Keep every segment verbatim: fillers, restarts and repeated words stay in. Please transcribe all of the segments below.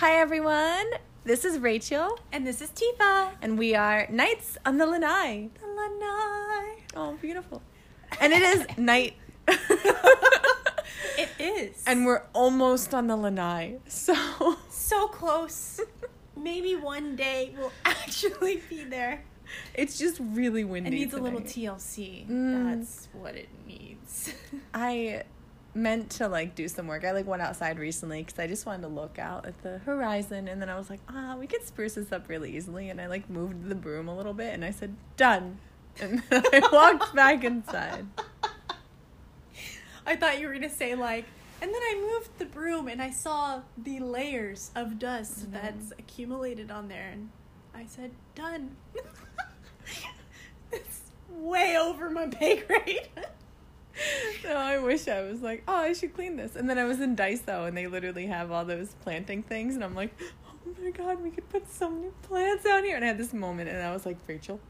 Hi everyone, this is Rachel. And this is Tifa. And we are Knights on the Lanai. The Lanai. Oh, beautiful. And it is night. It is. And we're almost on the Lanai. So So close. Maybe one day we'll actually be there. It's just really windy. It needs today. A little T L C. Mm. That's what it needs. I meant to like do some work. I like went outside recently because I just wanted to look out at the horizon, and then I was like, ah, we could spruce this up really easily, and I like moved the broom a little bit, and I said, done, and then I walked back inside. I thought you were gonna say like, and then I moved the broom and I saw the layers of dust mm-hmm. that's accumulated on there, and I said, done. It's way over my pay grade. So I wish I was like, oh, I should clean this. And then I was in Daiso, and they literally have all those planting things. And I'm like, oh, my God, we could put so many plants out here. And I had this moment, and I was like, Rachel,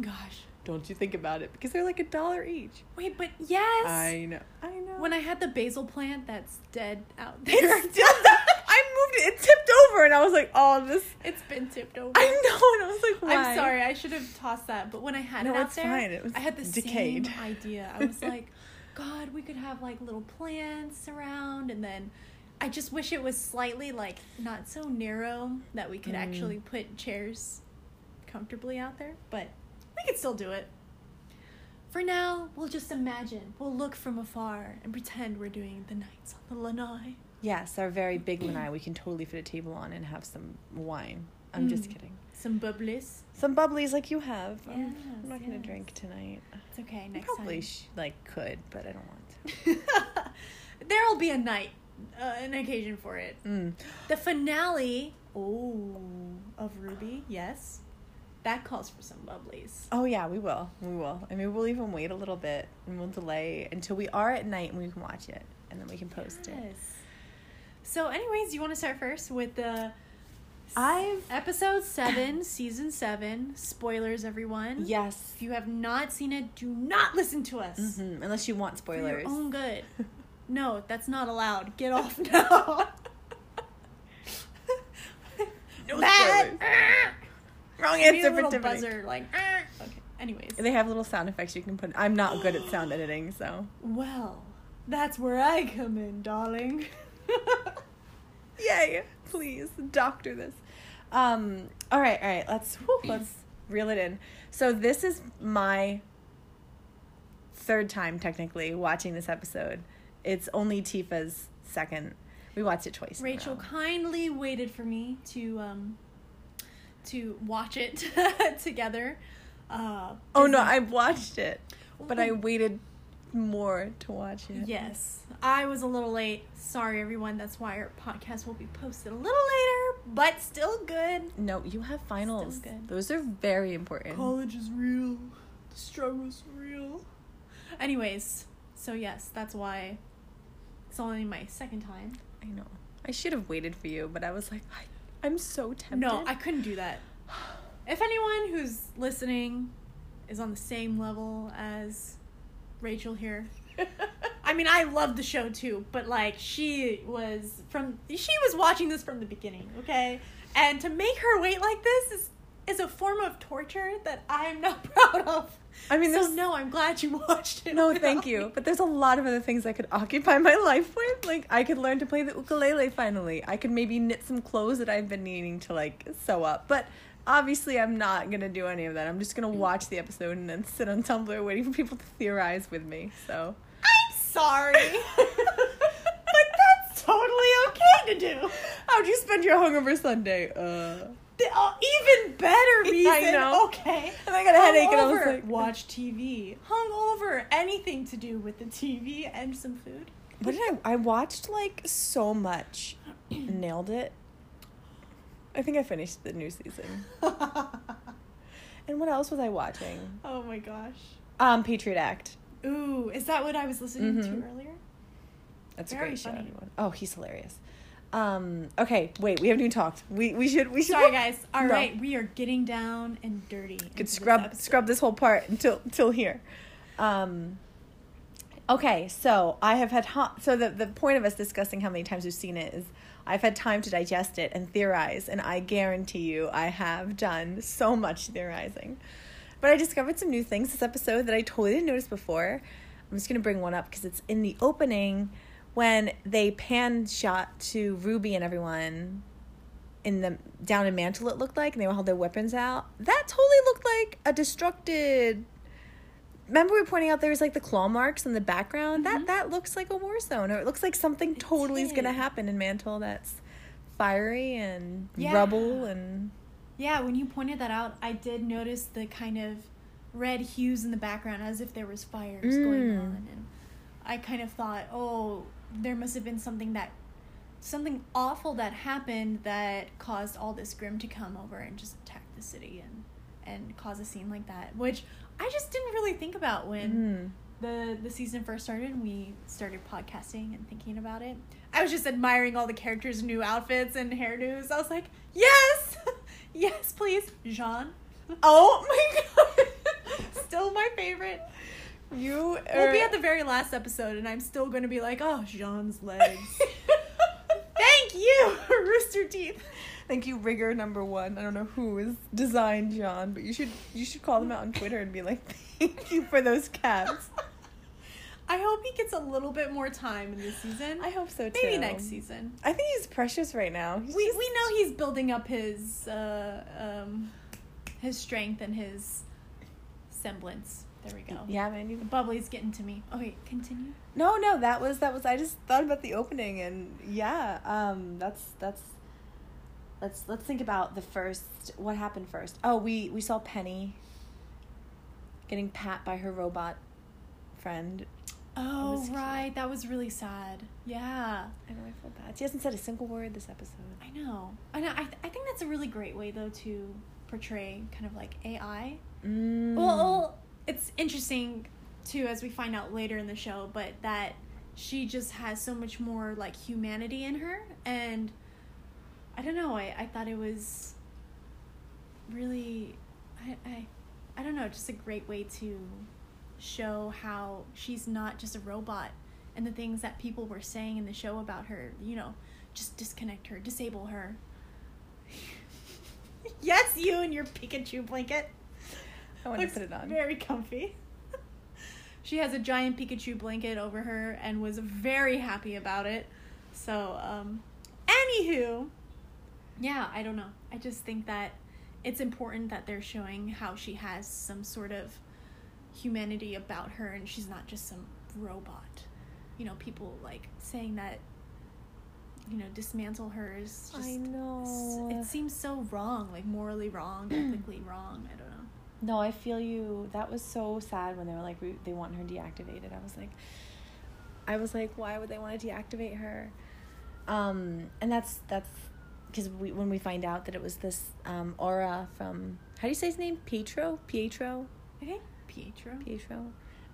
gosh, don't you think about it. Because they're like a dollar each. Wait, but yes. I know. I know. When I had the basil plant that's dead out there. It's dead. I moved it. It tipped over, and I was like, oh, this. It's been tipped over. I know, and I was like, why? I'm sorry. I should have tossed that. But when I had no, it out there, fine. It was I had the decayed. Same idea. I was like, God, we could have, like, little plants around. And then I just wish it was slightly, like, not so narrow that we could mm. actually put chairs comfortably out there. But we could still do it. For now, we'll just imagine. We'll look from afar and pretend we're doing the Knights on the Lanai. Yes, our very big lanai. We can totally fit a table on and have some wine. I'm mm. just kidding. Some bubblies. Some bubblies like you have. Yes, I'm, I'm not yes. going to drink tonight. It's okay, next Probably time. Probably, sh- like, could, but I don't want to. There'll be a night, uh, an occasion for it. Mm. The finale, oh, of Ruby, yes, that calls for some bubblies. Oh, yeah, we will. We will. And maybe we'll even wait a little bit, and we'll delay until we are at night, and we can watch it, and then we can post yes. it. So anyways, you want to start first with the I've episode seven, season seven. Spoilers, everyone. Yes. If you have not seen it, do not listen to us. Mm-hmm. Unless you want spoilers. For your own good. No, that's not allowed. Get off now. No spoilers. Wrong answer for different. Buzzer, like, okay. Anyways. They have little sound effects you can put in. I'm not good at sound editing, so. Well, that's where I come in, darling. Yay, please doctor this. Um all right all right let's whew, let's reel it in. So this is my third time technically watching this episode. It's only Tifa's second. We watched it twice. Rachel kindly waited for me to um to watch it together. Uh oh no, I watched it, but I waited more to watch it. Yes, I was a little late. Sorry everyone, that's why our podcast will be posted a little later, but still good. No, you have finals. Still good. Those are very important. College is real. The struggle is real. Anyways, so yes, that's why it's only my second time. I know. I should have waited for you, but I was like, I, I'm so tempted. No, I couldn't do that. If anyone who's listening is on the same level as Rachel here. I mean, I love the show too, but like she was from she was watching this from the beginning, okay? And to make her wait like this is is a form of torture that I'm not proud of. I mean, so no, I'm glad you watched it. No, thank me. you. But there's a lot of other things I could occupy my life with. Like I could learn to play the ukulele finally. I could maybe knit some clothes that I've been needing to like sew up. But obviously, I'm not going to do any of that. I'm just going to watch the episode and then sit on Tumblr waiting for people to theorize with me, so. I'm sorry. But that's totally okay to do. How'd you spend your hungover Sunday? Uh. The, oh, even better reason. I know. Okay. And I got a hung headache over. And I was like. Watch T V. Hungover. Anything to do with the T V and some food. What did I, I watched like so much. Nailed it. I think I finished the new season. And what else was I watching? Oh my gosh. Um, Patriot Act. Ooh, is that what I was listening mm-hmm. to earlier? That's Very a great funny. Show. Everyone. Oh, he's hilarious. Um, okay, wait, we haven't even talked. We we should we should. Sorry guys. All no. right, we are getting down and dirty. Could scrub this scrub this whole part until till here. Um, okay, so I have had ha- so the the point of us discussing how many times we've seen it is I've had time to digest it and theorize, and I guarantee you I have done so much theorizing. But I discovered some new things this episode that I totally didn't notice before. I'm just going to bring one up because it's in the opening when they pan shot to Ruby and everyone in the down in Mantle, it looked like, and they all held their weapons out. That totally looked like a destructed... Remember we were pointing out there was like the claw marks in the background? Mm-hmm. That that looks like a war zone, or it looks like something totally is going to happen in Mantle that's fiery and yeah. rubble and... Yeah, when you pointed that out, I did notice the kind of red hues in the background as if there was fires mm. going on. And I kind of thought, oh, there must have been something that, something awful that happened that caused all this Grimm to come over and just attack the city and, and cause a scene like that, which I just didn't really think about when mm. the, the season first started and we started podcasting and thinking about it. I was just admiring all the characters' new outfits and hairdos. I was like, yes! Yes, please, Jaune. Oh my god, still my favorite. You are... We'll be at the very last episode, and I'm still going to be like, oh, Jaune's legs. Thank you, Rooster Teeth. Thank you, Rigor Number One. I don't know who has designed Jaune, but you should you should call them out on Twitter and be like, thank you for those caps. I hope he gets a little bit more time in this season. I hope so, too. Maybe next season. I think he's precious right now. He's we just... we know he's building up his uh, um, his strength and his semblance. There we go. Yeah, man. You... The bubbly's getting to me. Okay, continue. No, no, that was, that was, I just thought about the opening, and yeah, um, that's, that's, let's, let's think about the first, what happened first. Oh, we, we saw Penny getting pat by her robot friend. Oh, right. Cute. That was really sad. Yeah. I know. I feel bad. She hasn't said a single word this episode. I know. I know. I, th- I think that's a really great way, though, to portray kind of like A I. Mm. Well, well, it's interesting, too, as we find out later in the show, but that she just has so much more, like, humanity in her. And I don't know. I, I thought it was really, I, I, I don't know, just a great way to... show how she's not just a robot, and the things that people were saying in the show about her, you know, just disconnect her, disable her. Yes, you and your Pikachu blanket. I want Looks to put it on. Very comfy. She has a giant Pikachu blanket over her and was very happy about it. So, um, anywho, yeah, I don't know. I just think that it's important that they're showing how she has some sort of humanity about her, and she's not just some robot. You know, people like saying that, you know, dismantle her is just, I know, it seems so wrong, like morally wrong, ethically wrong. I don't know. No, I feel you. That was so sad when they were like, they want her deactivated. I was like, I was like, why would they want to deactivate her? Um, and that's that's because we when we find out that it was this um Aura from, how do you say his name? Pietro? Pietro? I think. Pietro. Pietro.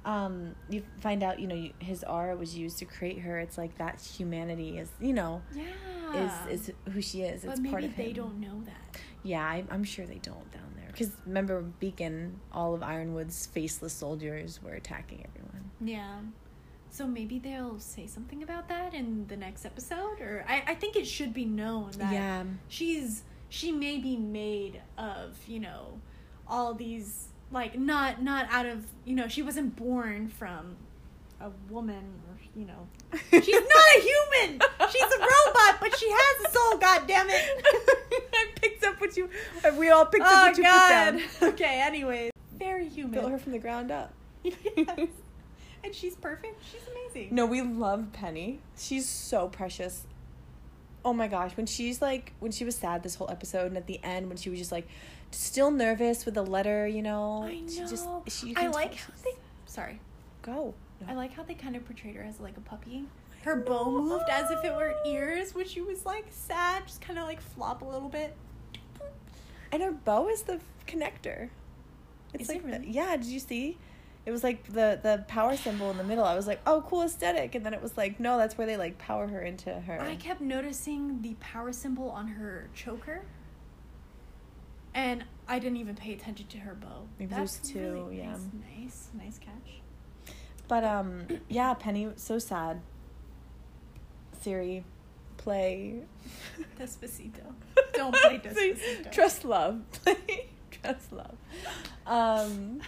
Um, you find out, you know, you, his aura was used to create her. It's like that humanity is, you know, yeah. is, is who she is. But it's maybe part of they him. Don't know that. Yeah, I, I'm sure they don't down there. Because remember, Beacon, all of Ironwood's faceless soldiers were attacking everyone. Yeah. So maybe they'll say something about that in the next episode? Or I, I think it should be known that yeah. she's she may be made of, you know, all these... Like, not not out of, you know, she wasn't born from a woman, or, you know. She's not a human! She's a robot, but she has a soul, goddammit! I picked up what you, we all picked oh, up what God. You put down. Okay, anyways. Very human. Built her from the ground up. Yes. And she's perfect. She's amazing. No, we love Penny. She's so precious. Oh my gosh, when she's like, when she was sad this whole episode, and at the end when she was just like, still nervous with the letter, you know. I know. She just, she, I like how they... Sorry. Go. No. I like how they kind of portrayed her as like a puppy. Her bow moved as if it were ears when she was like sad. Just kind of like flop a little bit. And her bow is the connector. It's is like, it really? The, yeah, did you see? It was like the, the power symbol in the middle. I was like, oh, cool aesthetic. And then it was like, no, that's where they like power her into her. I kept noticing the power symbol on her choker. And I didn't even pay attention to her bow. Maybe there's two, really yeah. Nice, nice, nice catch. But um, yeah, Penny, so sad. Siri, play Despacito. Don't play Despacito. Trust love. Play Trust Love. Um,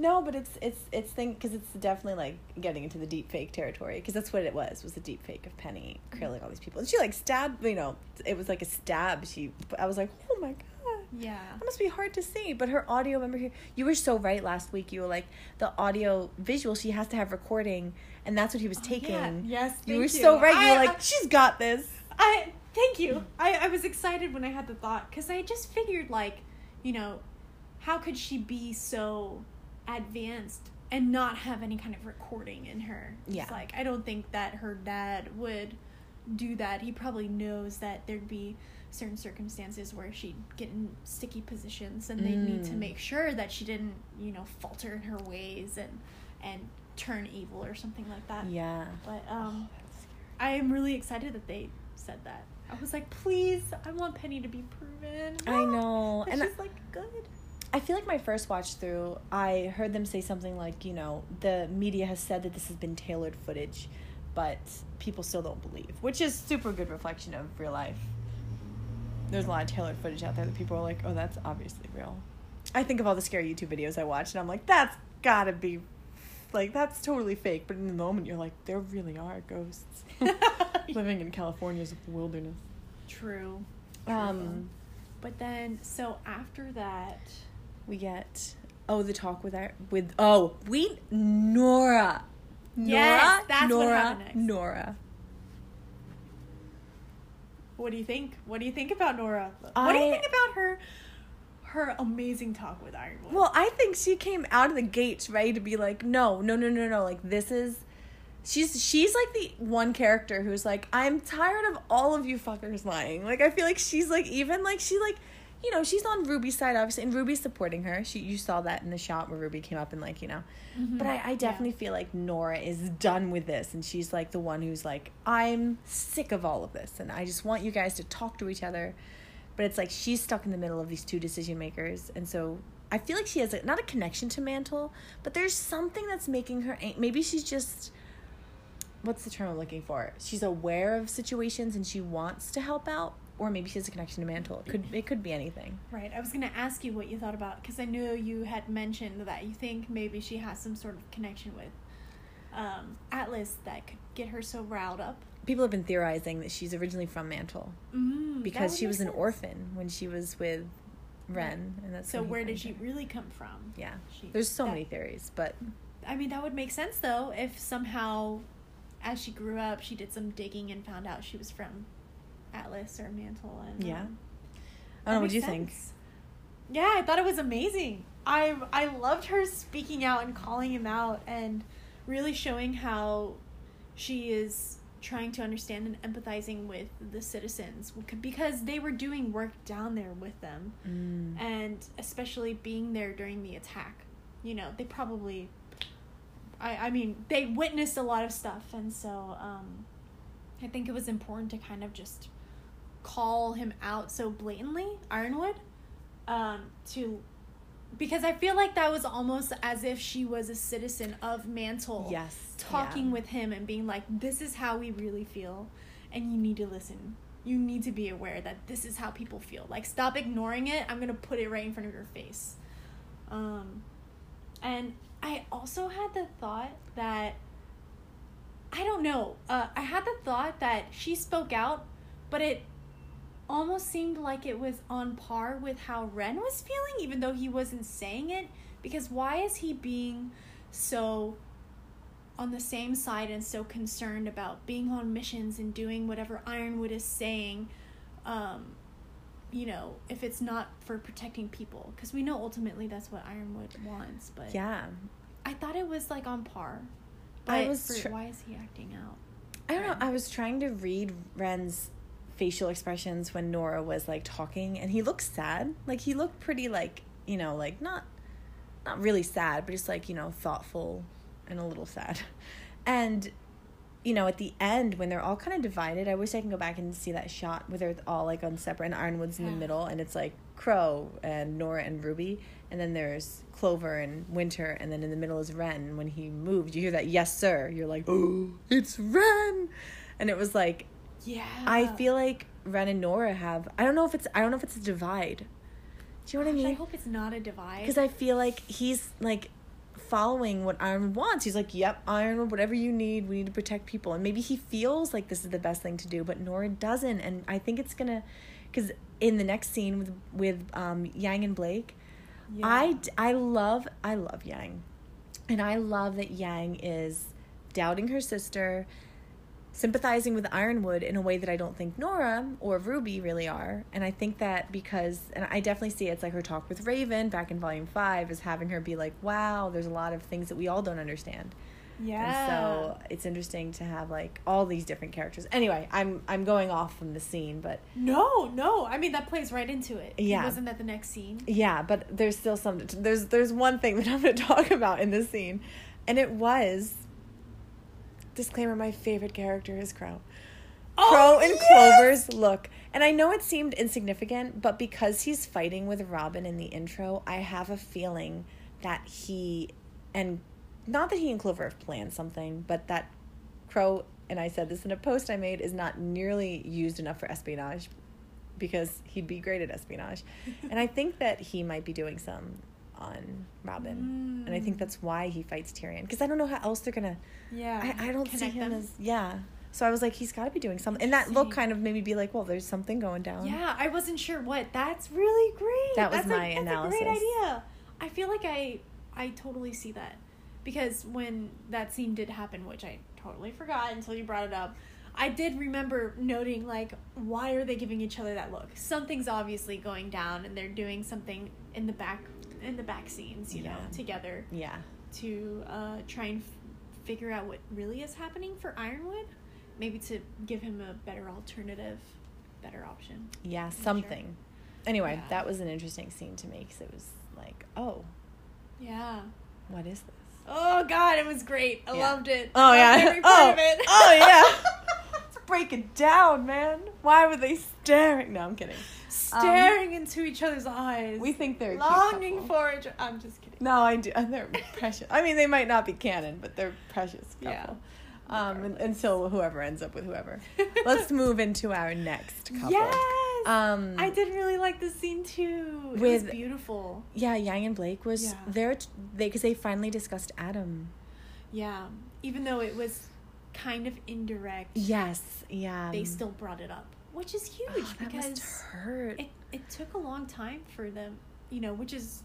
no, but it's it's it's thing because it's definitely like getting into the deep fake territory, because that's what it was was the deep fake of Penny curling all these people, and she like stabbed, you know, it was like a stab. She, I was like, oh my god. Yeah. That must be hard to see. But her audio, remember, here, you were so right last week. You were like, the audio visual, she has to have recording. And that's what he was oh, taking. Yeah. Yes, thank you. You were so right. I, you were like, I, she's got this. I Thank you. I, I was excited when I had the thought. Because I just figured, like, you know, how could she be so advanced and not have any kind of recording in her? Yeah. It's like, I don't think that her dad would do that. He probably knows that there'd be certain circumstances where she'd get in sticky positions, and they mm. need to make sure that she didn't, you know, falter in her ways and and turn evil or something like that. Yeah. But um, oh, that's scary. I am really excited that they said that. I was like, please, I want Penny to be proven. Oh, I know, and she's I, like good. I feel like my first watch through, I heard them say something like, you know, the media has said that this has been tailored footage, but people still don't believe, which is super good reflection of real life. There's a lot of tailored footage out there that people are like, oh, that's obviously real. I think of all the scary YouTube videos I watch, and I'm like, that's gotta be, like, that's totally fake. But in the moment, you're like, there really are ghosts living in California's wilderness. True. True. Um, but then, so after that, we get, oh, the talk with our, with, oh, we, Nora. Nora. Yes, that's Nora, what happened next. Nora. What do you think? What do you think about Nora? What I, do you think about her her amazing talk with Ironwood? Well, I think she came out of the gates ready to be like, no, no, no, no, no. Like, this is... She's she's like the one character who's like, I'm tired of all of you fuckers lying. Like, I feel like she's like, even like, she like, you know, she's on Ruby's side, obviously. And Ruby's supporting her. She You saw that in the shot where Ruby came up and like, you know. Mm-hmm. But I, I definitely yeah. feel like Nora is done with this. And she's like the one who's like, I'm sick of all of this. And I just want you guys to talk to each other. But it's like she's stuck in the middle of these two decision makers. And so I feel like she has a, not a connection to Mantle, but there's something that's making her ang- Maybe she's just... What's the term I'm looking for? She's aware of situations and she wants to help out. Or maybe she has a connection to Mantle. It could it could be anything. Right. I was going to ask you what you thought about, because I know you had mentioned that you think maybe she has some sort of connection with um, Atlas that could get her so riled up. People have been theorizing that she's originally from Mantle. Mm, because she was sense. an orphan when she was with Ren. Right. And that's so where did she her. really come from? Yeah. She, There's so that, many theories. But I mean, that would make sense, though, if somehow as she grew up, she did some digging and found out she was from Atlas or Mantle, and yeah, um, I don't know. What do you sense. think? Yeah, I thought it was amazing. I I loved her speaking out and calling him out, and really showing how she is trying to understand and empathizing with the citizens, because they were doing work down there with them, mm. and especially being there during the attack. You know, they probably, I I mean, they witnessed a lot of stuff, and so um, I think it was important to kind of just call him out so blatantly, Ironwood, um, to, because I feel like that was almost as if she was a citizen of Mantle. Yes. Talking yeah. with him and being like, this is how we really feel, and you need to listen. You need to be aware that this is how people feel. Like, stop ignoring it. I'm going to put it right in front of your face. Um, and I also had the thought that, I don't know, uh, I had the thought that she spoke out, but it almost seemed like it was on par with how Ren was feeling, even though he wasn't saying it, because why is he being so on the same side and so concerned about being on missions and doing whatever Ironwood is saying, um, you know, if it's not for protecting people? Because we know ultimately that's what Ironwood wants, but yeah, I thought it was like on par. But I was tr- why is he acting out? I don't know. I was trying to read Ren's facial expressions when Nora was like talking, and he looked sad. Like, he looked pretty, like, you know, like not not really sad, but just like, you know, thoughtful and a little sad. And you know, at the end when they're all kind of divided, I wish I can go back and see that shot where they're all like on separate, and Ironwood's in yeah. the middle, and it's like Qrow and Nora and Ruby, and then there's Clover and Winter, and then in the middle is Ren. When he moved, you hear that, yes sir, you're like, oh, it's Ren. And it was like, Yeah. I feel like Ren and Nora have. I don't know if it's. I don't know if it's a divide. Do you know Gosh, what I mean? I hope it's not a divide. Because I feel like he's like following what Ironwood wants. He's like, yep, Ironwood, whatever you need, we need to protect people. And maybe he feels like this is the best thing to do, but Nora doesn't. And I think it's gonna, because in the next scene with with um, Yang and Blake, yeah. I I love I love Yang, and I love that Yang is doubting her sister, sympathizing with Ironwood in a way that I don't think Nora or Ruby really are. And I think that because, and I definitely see it, it's like her talk with Raven back in Volume five is having her be like, wow, there's a lot of things that we all don't understand. Yeah. And so it's interesting to have like all these different characters. Anyway, I'm I'm going off from the scene, but no, no. I mean, that plays right into it. Yeah. Wasn't that the next scene? Yeah, but there's still some, there's there's one thing that I'm going to talk about in this scene. And it was, disclaimer, my favorite character is Qrow. Oh, Qrow and yes! Clover's look. And I know it seemed insignificant, but because he's fighting with Robin in the intro, I have a feeling that he, and not that he and Clover have planned something, but that Qrow, and I said this in a post I made, is not nearly used enough for espionage because he'd be great at espionage. And I think that he might be doing some on Robin, mm. and I think that's why he fights Tyrian, because I don't know how else they're gonna yeah I, I don't see him them. as yeah so I was like, he's gotta be doing something, and that look kind of made me be like, well, there's something going down. Yeah, I wasn't sure what. That's really great. That was that's my a, analysis. That's a great idea. I feel like I I totally see that, because when that scene did happen, which I totally forgot until you brought it up, I did remember noting like, why are they giving each other that look? Something's obviously going down, and they're doing something in the back in the back scenes, you yeah. know, together. Yeah. To uh, try and f- figure out what really is happening for Ironwood. Maybe to give him a better alternative, better option. Yeah, I'm something. Sure. Anyway, yeah. That was an interesting scene to me, because it was like, oh. Yeah. What is this? Oh, God, it was great. I yeah. loved it. Oh, I yeah. Every part oh. of it. Oh, yeah. It's breaking down, man. Why were they staring? No, I'm kidding. Staring um, into each other's eyes. We think they're longing cute for each. I'm just kidding. No, I do. They're precious. I mean, they might not be canon, but they're precious couple. Yeah. Um, and, until whoever ends up with whoever. Let's move into our next couple. Yes. Um, I did really like this scene too. It with, was beautiful. Yeah, Yang and Blake was yeah. there. T- they because they finally discussed Adam. Yeah, even though it was kind of indirect. Yes. Yeah. They still brought it up. Which is huge, oh, that because must hurt. It, it took a long time for them, you know, which is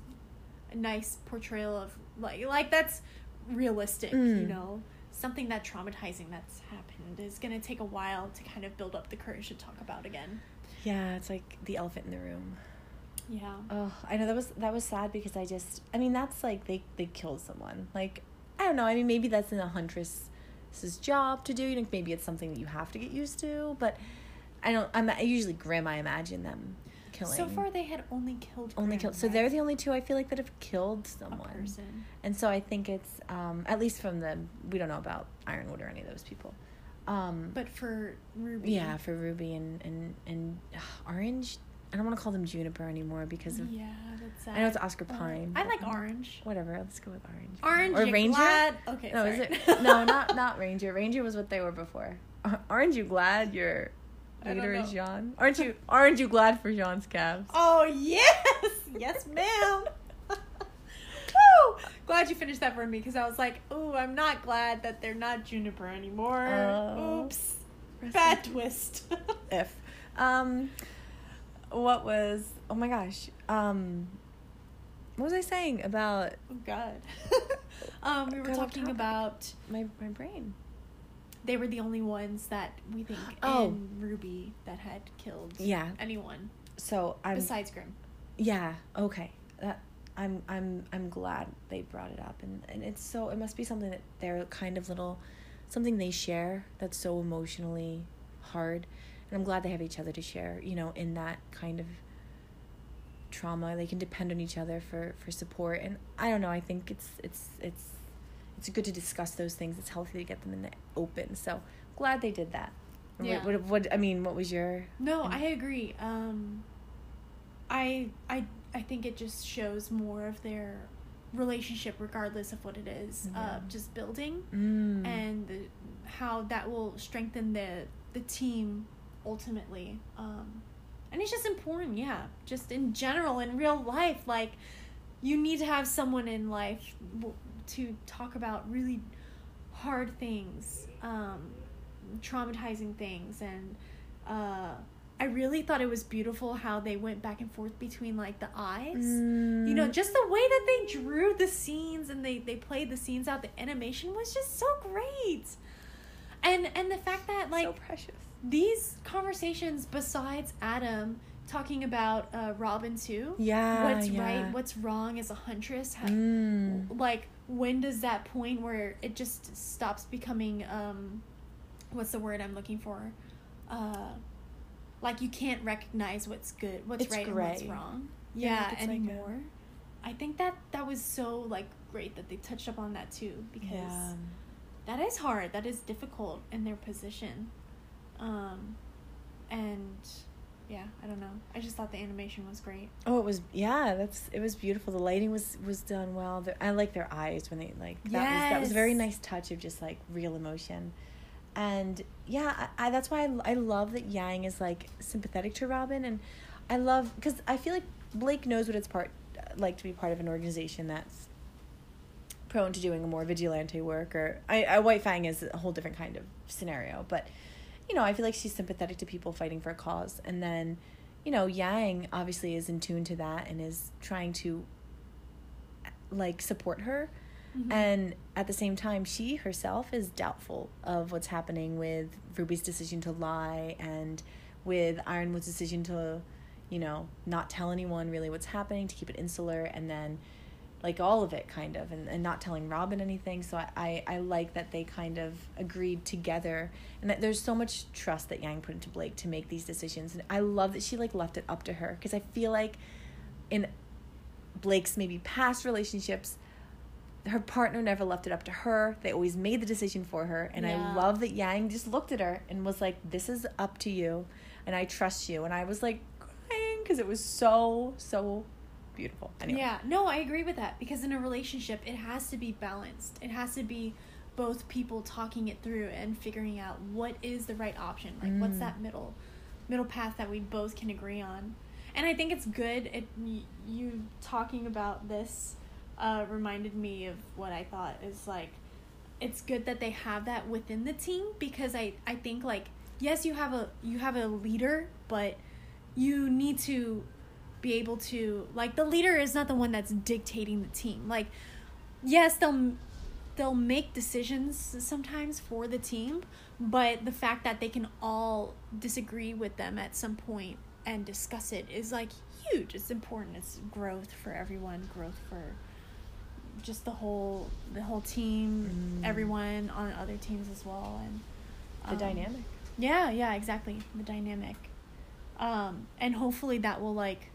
a nice portrayal of, like, like that's realistic, mm. you know. Something that traumatizing that's happened is going to take a while to kind of build up the courage to talk about again. Yeah, it's like the elephant in the room. Yeah. Oh, I know that was that was sad, because I just, I mean, that's like they, they killed someone. Like, I don't know, I mean, maybe that's in a huntress's job to do. You know, maybe it's something that you have to get used to, but... I don't. I'm usually Grimm. I imagine them killing. So far, they had only killed. Only Grimm, killed. So right? They're the only two I feel like that have killed someone. A person. And so I think it's um, at least from the we don't know about Ironwood or any of those people. Um, but for Ruby. Yeah, for Ruby and and and uh, Orange. I don't want to call them Juniper anymore because of. Yeah, that's sad. I know it's Oscar Pine. Uh, I like Orange. Whatever. Let's go with Orange. Orange or Ranger. Glad. Okay. No, sorry. Is it? No, not not Ranger. Ranger was what they were before. Aren't you glad you're? Later is Jaune. Aren't you aren't you glad for Jaune's calves? Oh yes. Yes, ma'am. Woo! Glad you finished that for me, because I was like, ooh, I'm not glad that they're not Juniper anymore. Uh, Oops. Bad twist. If. Um what was oh my gosh. Um what was I saying about Oh God. um we were God, talking about my my brain. They were the only ones that we think oh. in Ruby that had killed yeah. anyone. So I'm, besides Grimm. Yeah. Okay. That, I'm I'm I'm glad they brought it up, and, and it's so it must be something that they're kind of little, something they share that's so emotionally hard, and I'm glad they have each other to share. You know, in that kind of trauma, they can depend on each other for, for support, and I don't know. I think it's it's it's. It's good to discuss those things. It's healthy to get them in the open. So glad they did that. Yeah. What, what, what I mean, what was your? No, I agree. Um, I I I think it just shows more of their relationship, regardless of what it is, yeah. uh, just building, mm. and the, how that will strengthen the the team ultimately. Um, and it's just important, yeah, just in general, in real life, like, you need to have someone in life to talk about really hard things, um, traumatizing things. And uh, I really thought it was beautiful how they went back and forth between, like, the eyes. Mm. You know, just the way that they drew the scenes and they, they played the scenes out. The animation was just so great. And and the fact that, like, so precious. These conversations, besides Adam talking about uh, Robin too, yeah, what's yeah. right, what's wrong as a huntress, how, mm. like, when does that point where it just stops becoming, um, what's the word I'm looking for? Uh, like, you can't recognize what's good, what's it's right gray. And what's wrong. Yeah, yeah, anymore. Like a... I think that that was so, like, great that they touched up on that too, because yeah. that is hard. That is difficult in their position. Um, and yeah, I don't know. I just thought the animation was great. Oh, it was, yeah, that's, it was beautiful. The lighting was, was done well. The, I like their eyes when they, like, that, yes. was, that was a very nice touch of just, like, real emotion. And yeah, I, I that's why I, I love that Yang is, like, sympathetic to Robin. And I love, because I feel like Blake knows what it's part, like, to be part of an organization that's prone to doing more vigilante work, or, I, I White Fang is a whole different kind of scenario, but, you know, I feel like she's sympathetic to people fighting for a cause. And then, you know, Yang obviously is in tune to that and is trying to, like, support her. Mm-hmm. And at the same time, she herself is doubtful of what's happening with Ruby's decision to lie and with Ironwood's decision to, you know, not tell anyone really what's happening, to keep it insular, and then, like, all of it kind of, and, and not telling Robin anything. So I, I, I like that they kind of agreed together, and that there's so much trust that Yang put into Blake to make these decisions. And I love that she, like, left it up to her, because I feel like in Blake's maybe past relationships, her partner never left it up to her. They always made the decision for her. And yeah. I love that Yang just looked at her and was like, this is up to you, and I trust you. And I was, like, crying, because it was so, so beautiful. Anyway. Yeah, no, I agree with that, because in a relationship, it has to be balanced. It has to be both people talking it through and figuring out what is the right option. Like, mm. what's that middle middle path that we both can agree on? And I think it's good. It, you talking about this uh, reminded me of what I thought is, like, it's good that they have that within the team, because I, I think, like, yes, you have a you have a leader, but you need to be able to, like, the leader is not the one that's dictating the team. Like, yes, they'll they'll make decisions sometimes for the team, but the fact that they can all disagree with them at some point and discuss it is, like, huge. It's important. It's growth for everyone, growth for just the whole the whole team, mm. everyone on other teams as well, and um, the dynamic. Yeah, yeah, exactly. The dynamic. Um, and hopefully that will, like,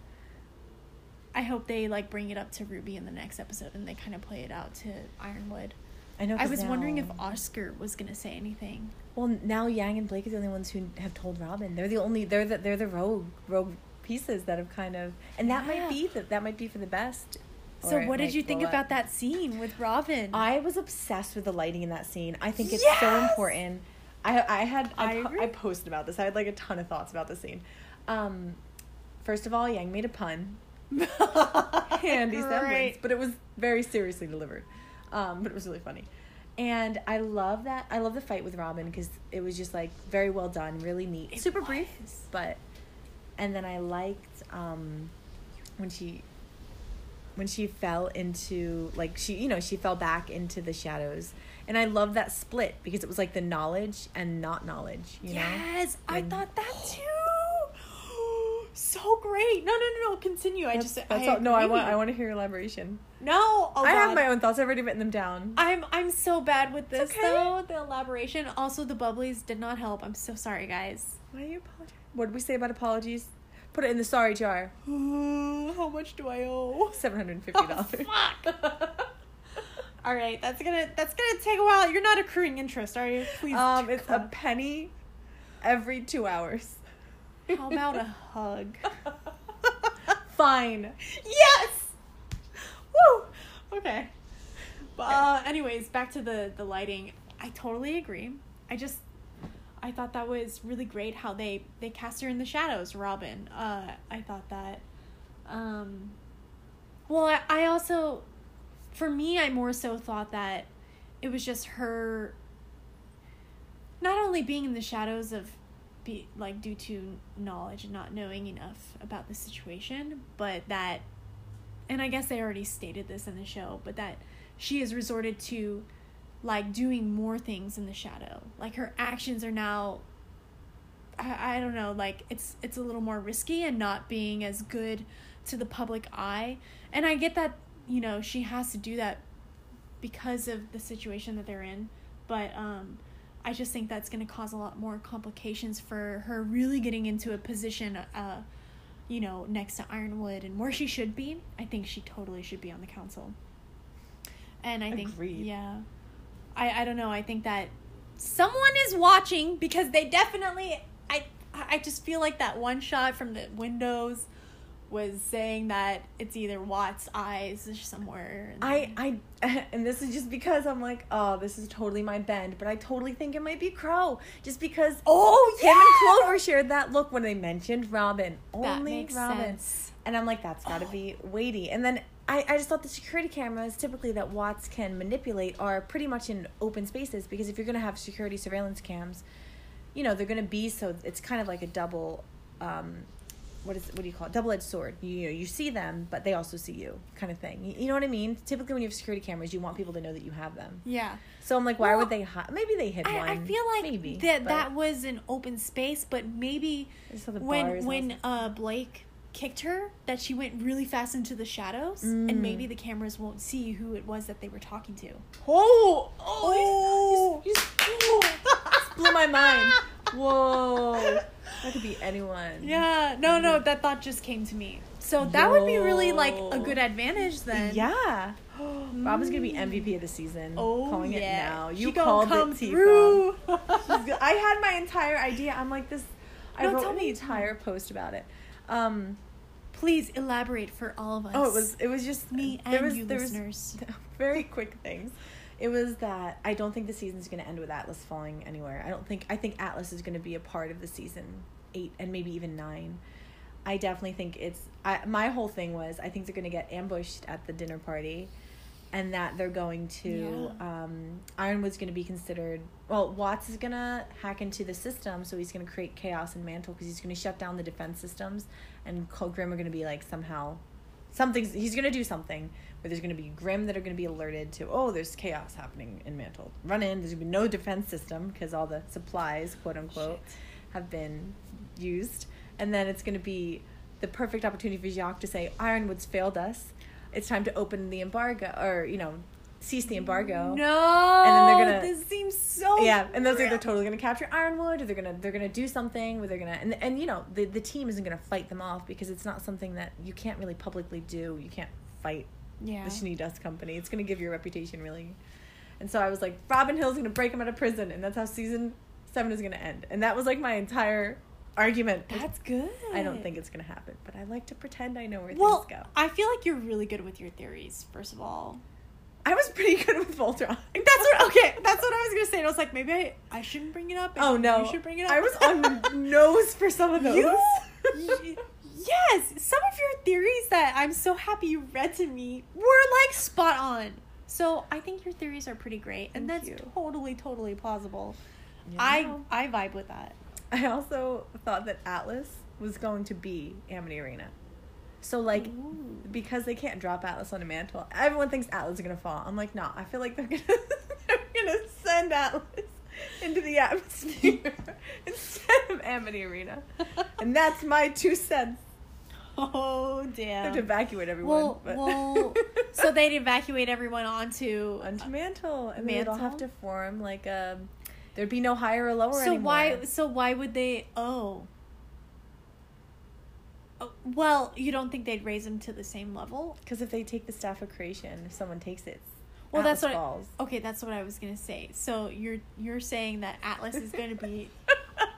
I hope they, like, bring it up to Ruby in the next episode, and they kind of play it out to Ironwood. I know. I was now, wondering if Oscar was gonna say anything. Well, now Yang and Blake are the only ones who have told Robin. They're the only. They're the. They're the rogue rogue pieces that have kind of. And that yeah. might be that. That might be for the best. So what did you think up. about that scene with Robin? I was obsessed with the lighting in that scene. I think it's yes! so important. I I had I, I, I posted about this. I had, like, a ton of thoughts about the scene. Um, first of all, Yang made a pun. Handy semblance, but it was very seriously delivered. Um, but it was really funny. And I love that. I love the fight with Robin, because it was just, like, very well done, really neat. It Super was. brief. But, and then I liked, um, when she, when she fell into, like, she, you know, she fell back into the shadows. And I love that split, because it was, like, the knowledge and not knowledge, you yes, know? Yes, I and, thought that too. So great. No, no, no, no. Continue. That's, I just. That's I all, no, I want. I want to hear your elaboration. No, oh I God. have my own thoughts. I've already written them down. I'm. I'm so bad with this. Okay. Though the elaboration, also the bubblies did not help. I'm so sorry, guys. Why are you apologizing? What did we say about apologies? Put it in the sorry jar. Ooh, how much do I owe? Seven hundred and fifty dollars. Oh, fuck. All right, that's gonna. That's gonna take a while. You're not accruing interest, are you? Please. Um, it's a penny every two hours. How about a hug? Fine. Yes! Woo! Okay. Uh, anyways, back to the, the lighting. I totally agree. I just, I thought that was really great how they, they cast her in the shadows, Robin. Uh, I thought that. Um, well, I, I also, for me, I more so thought that it was just her not only being in the shadows of, be, like, due to knowledge and not knowing enough about the situation, but that, and I guess they already stated this in the show, but that she has resorted to, like, doing more things in the shadow. Like, her actions are now, I, I don't know, like, it's it's a little more risky and not being as good to the public eye. And I get that, you know, she has to do that because of the situation that they're in. But um, I just think that's going to cause a lot more complications for her really getting into a position, uh, you know, next to Ironwood and where she should be. I think she totally should be on the council. And I think, Agreed. yeah... I, I don't know. I think that someone is watching because they definitely, I I just feel like that one shot from the windows was saying that it's either Watts' eyes or somewhere. I, I, and this is just because I'm like, oh, this is totally my bend, but I totally think it might be Qrow just because oh, yeah! him and Clover shared that look when they mentioned Robin. Only that makes Robin. sense. And I'm like, that's gotta oh. be weighty. And then I, I just thought the security cameras typically that Watts can manipulate are pretty much in open spaces because if you're going to have security surveillance cams, you know, they're going to be so it's kind of like a double, um, what is what do you call it? Double-edged sword. You, you know, you see them, but they also see you kind of thing. You, you know what I mean? Typically when you have security cameras, you want people to know that you have them. Yeah. So I'm like, why well, would they hide? Maybe they hid I, one. I feel like maybe, that, that was an open space, but maybe when, when uh, Blake... kicked her that she went really fast into the shadows mm. and maybe the cameras won't see who it was that they were talking to. Oh! Oh! You oh. blew my mind. Whoa. That could be anyone. Yeah. No, no. That thought just came to me. So that Whoa. would be really like a good advantage then. Yeah. Robin's going to be M V P of the season. Oh, Calling yeah. it now. You she called come it, Tifa. I had my entire idea. I'm like this. No, I wrote tell an me entire time. post about it. Um, please elaborate for all of us. Oh, it was it was just me and was, you listeners. Was, very quick things. It was that I don't think the season's going to end with Atlas falling anywhere. I don't think I think Atlas is going to be a part of the season eight and maybe even nine. I definitely think it's I my whole thing was I think they're going to get ambushed at the dinner party and that they're going to yeah. um, Ironwood's going to be considered well, Watts is going to hack into the system, so he's going to create chaos in Mantle because he's going to shut down the defense systems, and Grimm are going to be like somehow, something's, he's going to do something where there's going to be Grimm that are going to be alerted to, oh, there's chaos happening in Mantle. Run in, there's going to be no defense system because all the supplies, quote unquote, Shit. have been used. And then it's going to be the perfect opportunity for Jacques to say, Ironwood's failed us. It's time to open the embargo, or, you know, cease the embargo. No, and then they're gonna. This seems so. Yeah, and those real. are they're totally gonna capture Ironwood, or they're gonna they're gonna do something where they're gonna and and you know the the team isn't gonna fight them off because it's not something that you can't really publicly do. You can't fight yeah. the Schnee Dust Company. It's gonna give your reputation really. And so I was like, Robin Hill's gonna break him out of prison, and that's how season seven is gonna end. And that was like my entire argument. That's good. I don't think it's gonna happen, but I like to pretend I know where well, things go. I feel like you're really good with your theories. First of all. I was pretty good with Voltron. That's what, okay, that's what I was going to say. And I was like, maybe I, I shouldn't bring it up. Oh, no. You should bring it up. I was on nose for some of those. You, y- yes. Some of your theories that I'm so happy you read to me were, like, spot on. So I think your theories are pretty great. And Thank that's you. totally, totally plausible. Yeah. I I vibe with that. I also thought that Atlas was going to be Amity Arena. So, like, Ooh. because they can't drop Atlas on a Mantle, everyone thinks Atlas is going to fall. I'm like, no, nah, I feel like they're going to send Atlas into the atmosphere instead of Amity Arena. And that's my two cents. Oh, damn. They have to evacuate everyone. Well, well so they'd evacuate everyone onto... Onto Mantle. And Mantle? They'd all have to form, like, a... There'd be no higher or lower so anymore. Why, so why would they... Oh... Well, you don't think they'd raise them to the same level? Because if they take the Staff of Creation, if someone takes it, well, Atlas that's what falls. I, okay, that's what I was gonna say. So you're you're saying that Atlas is gonna be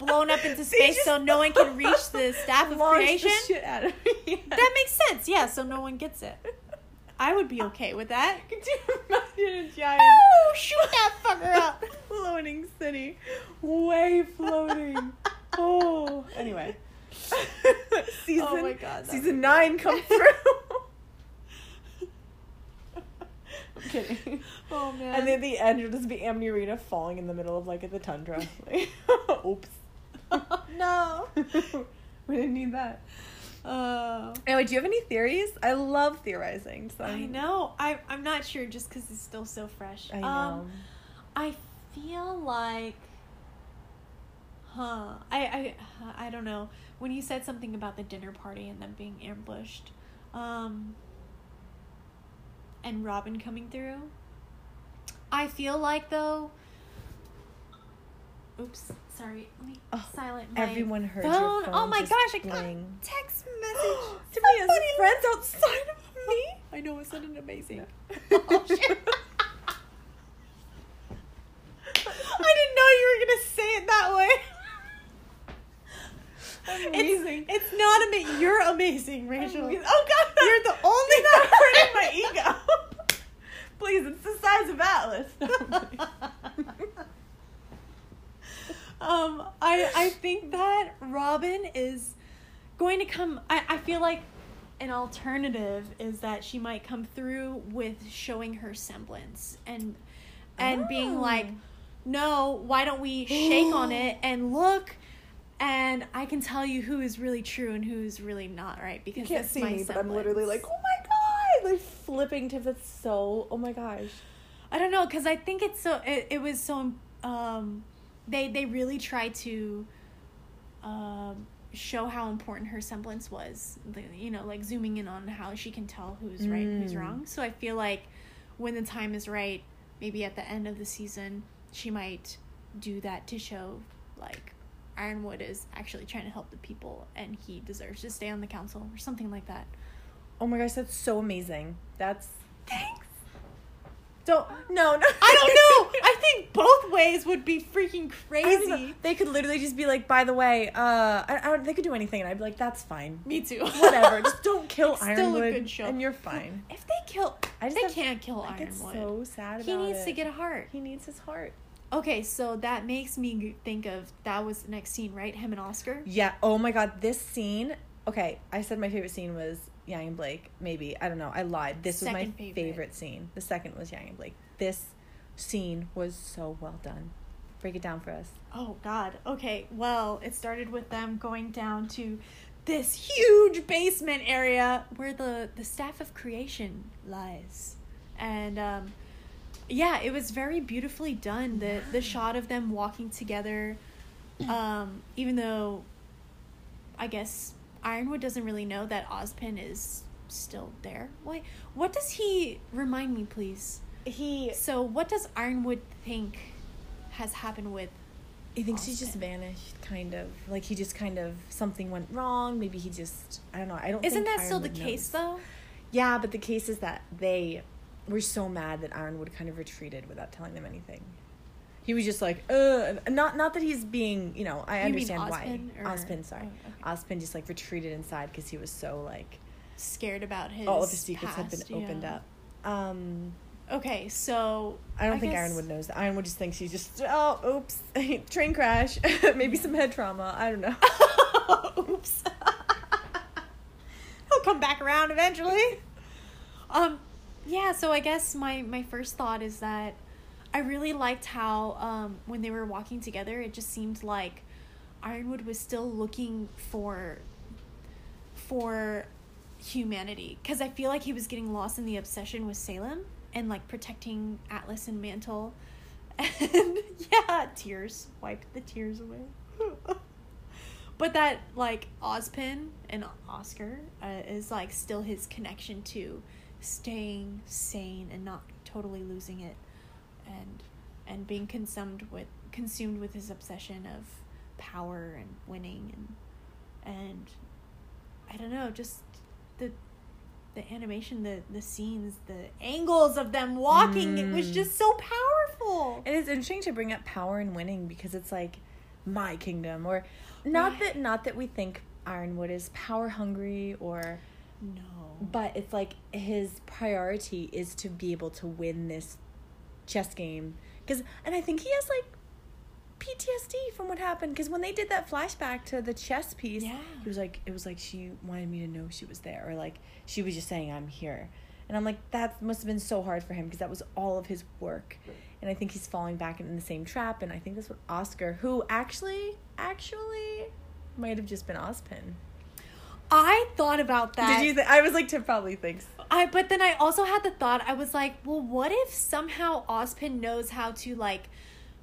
blown up into space, so no one can reach the Staff of Creation? The shit out of me. That makes sense. Yeah, so no one gets it. I would be okay with that. Could you imagine a giant? Oh, shoot that fucker up! floating city. Way floating. Oh. Anyway. season oh my God, season nine come through. I'm kidding. Oh man. And then at the end, you'll just be Amity Arena falling in the middle of like the tundra. Like, oops. Oh, no. We didn't need that. Uh, anyway, do you have any theories? I love theorizing. So. I know. I, I'm not sure just because it's still so fresh. I know. Um, I feel like... Huh. I, I, I don't know. When you said something about the dinner party and them being ambushed, um, and Robin coming through, I feel like, though... Oops, sorry. Let me oh, silent my everyone heard phone. Your phone. Oh my gosh, I got a text message to me as friends outside of me. I know, it's not an amazing. No. Oh, shit. I didn't know you were going to say it that way. Amazing. It's, it's not amazing. You're amazing, Rachel. Amazing. Oh, God. You're the only person in my ego. Please, it's the size of Atlas. Um, I, I think that Robin is going to come, I, I feel like an alternative is that she might come through with showing her semblance and and oh. being like, no, why don't we shake on it and look, and I can tell you who is really true and who is really not, right? Because you can't that's see my me, semblance. But I'm literally like, oh my God, like flipping to that's so, oh my gosh. I don't know, because I think it's so, it, it was so, um... They they really tried to um, show how important her semblance was, you know, like zooming in on how she can tell who's mm. right and who's wrong. So I feel like when the time is right, maybe at the end of the season, she might do that to show, like, Ironwood is actually trying to help the people and he deserves to stay on the council or something like that. Oh my gosh, that's so amazing. That's... Thanks! Don't... No, no. I don't know! I think both ways would be freaking crazy. They could literally just be like, by the way, uh, I, I, they could do anything. And I'd be like, that's fine. Me too. Whatever. Just don't kill it's Ironwood. Still a good show. And you're fine. If they kill... I just they have, can't kill I Ironwood. I get so sad about it. He needs it. to get a heart. He needs his heart. Okay, so that makes me think of... That was the next scene, right? Him and Oscar? Yeah. Oh my God. This scene... Okay, I said my favorite scene was... Yang and Blake, maybe. I don't know. I lied. This second was my favorite. favorite scene. The second was Yang and Blake. This scene was so well done. Break it down for us. Oh, God. Okay. Well, it started with them going down to this huge basement area where the, the Staff of Creation lies. And, um, yeah, it was very beautifully done. The, the shot of them walking together, um, even though, I guess... Ironwood doesn't really know that Ozpin is still there. Why? What does he... Remind me, please. He... So, what does Ironwood think has happened with He thinks Ozpin? He just vanished, kind of. Like, he just kind of... Something went wrong. Maybe he just... I don't know. I don't Isn't think that Ironwood still the knows. case, though? Yeah, but the case is that they were so mad that Ironwood kind of retreated without telling them anything. He was just like, ugh. Not not that he's being, you know, I you understand mean Ozpin, why. Or... Ozpin, sorry. Oh, okay. Ozpin just, like, retreated inside because he was so, like... Scared about his All of his secrets past, had been yeah. opened up. Um, okay, so... I don't I think guess... Ironwood knows that. Ironwood just thinks he's just, oh, oops, train crash, maybe some head trauma, I don't know. Oops. He'll come back around eventually. Um, yeah, so I guess my, my first thought is that I really liked how um, when they were walking together, it just seemed like Ironwood was still looking for for humanity. Because I feel like he was getting lost in the obsession with Salem and, like, protecting Atlas and Mantle. And, yeah, tears. Wipe the tears away. But that, like, Ozpin and Oscar uh, is, like, still his connection to staying sane and not totally losing it. and and being consumed with consumed with his obsession of power and winning and and I don't know, just the the animation, the the scenes, the angles of them walking, mm. it was just so powerful. And it's interesting to bring up power and winning because it's like my kingdom or not right. that not that we think Ironwood is power hungry or no. But it's like his priority is to be able to win this chess game, because and I think he has like P T S D from what happened, because when they did that flashback to the chess piece, yeah. He was like, it was like she wanted me to know she was there, or like she was just saying I'm here, and I'm like, that must have been so hard for him because that was all of his work, and I think he's falling back in the same trap, and I think that's what Oscar, who actually actually might have just been Ozpin. I thought about that. Did you? Th- I was like, Tim probably thinks. I but then I also had the thought. I was like, well, what if somehow Ozpin knows how to like.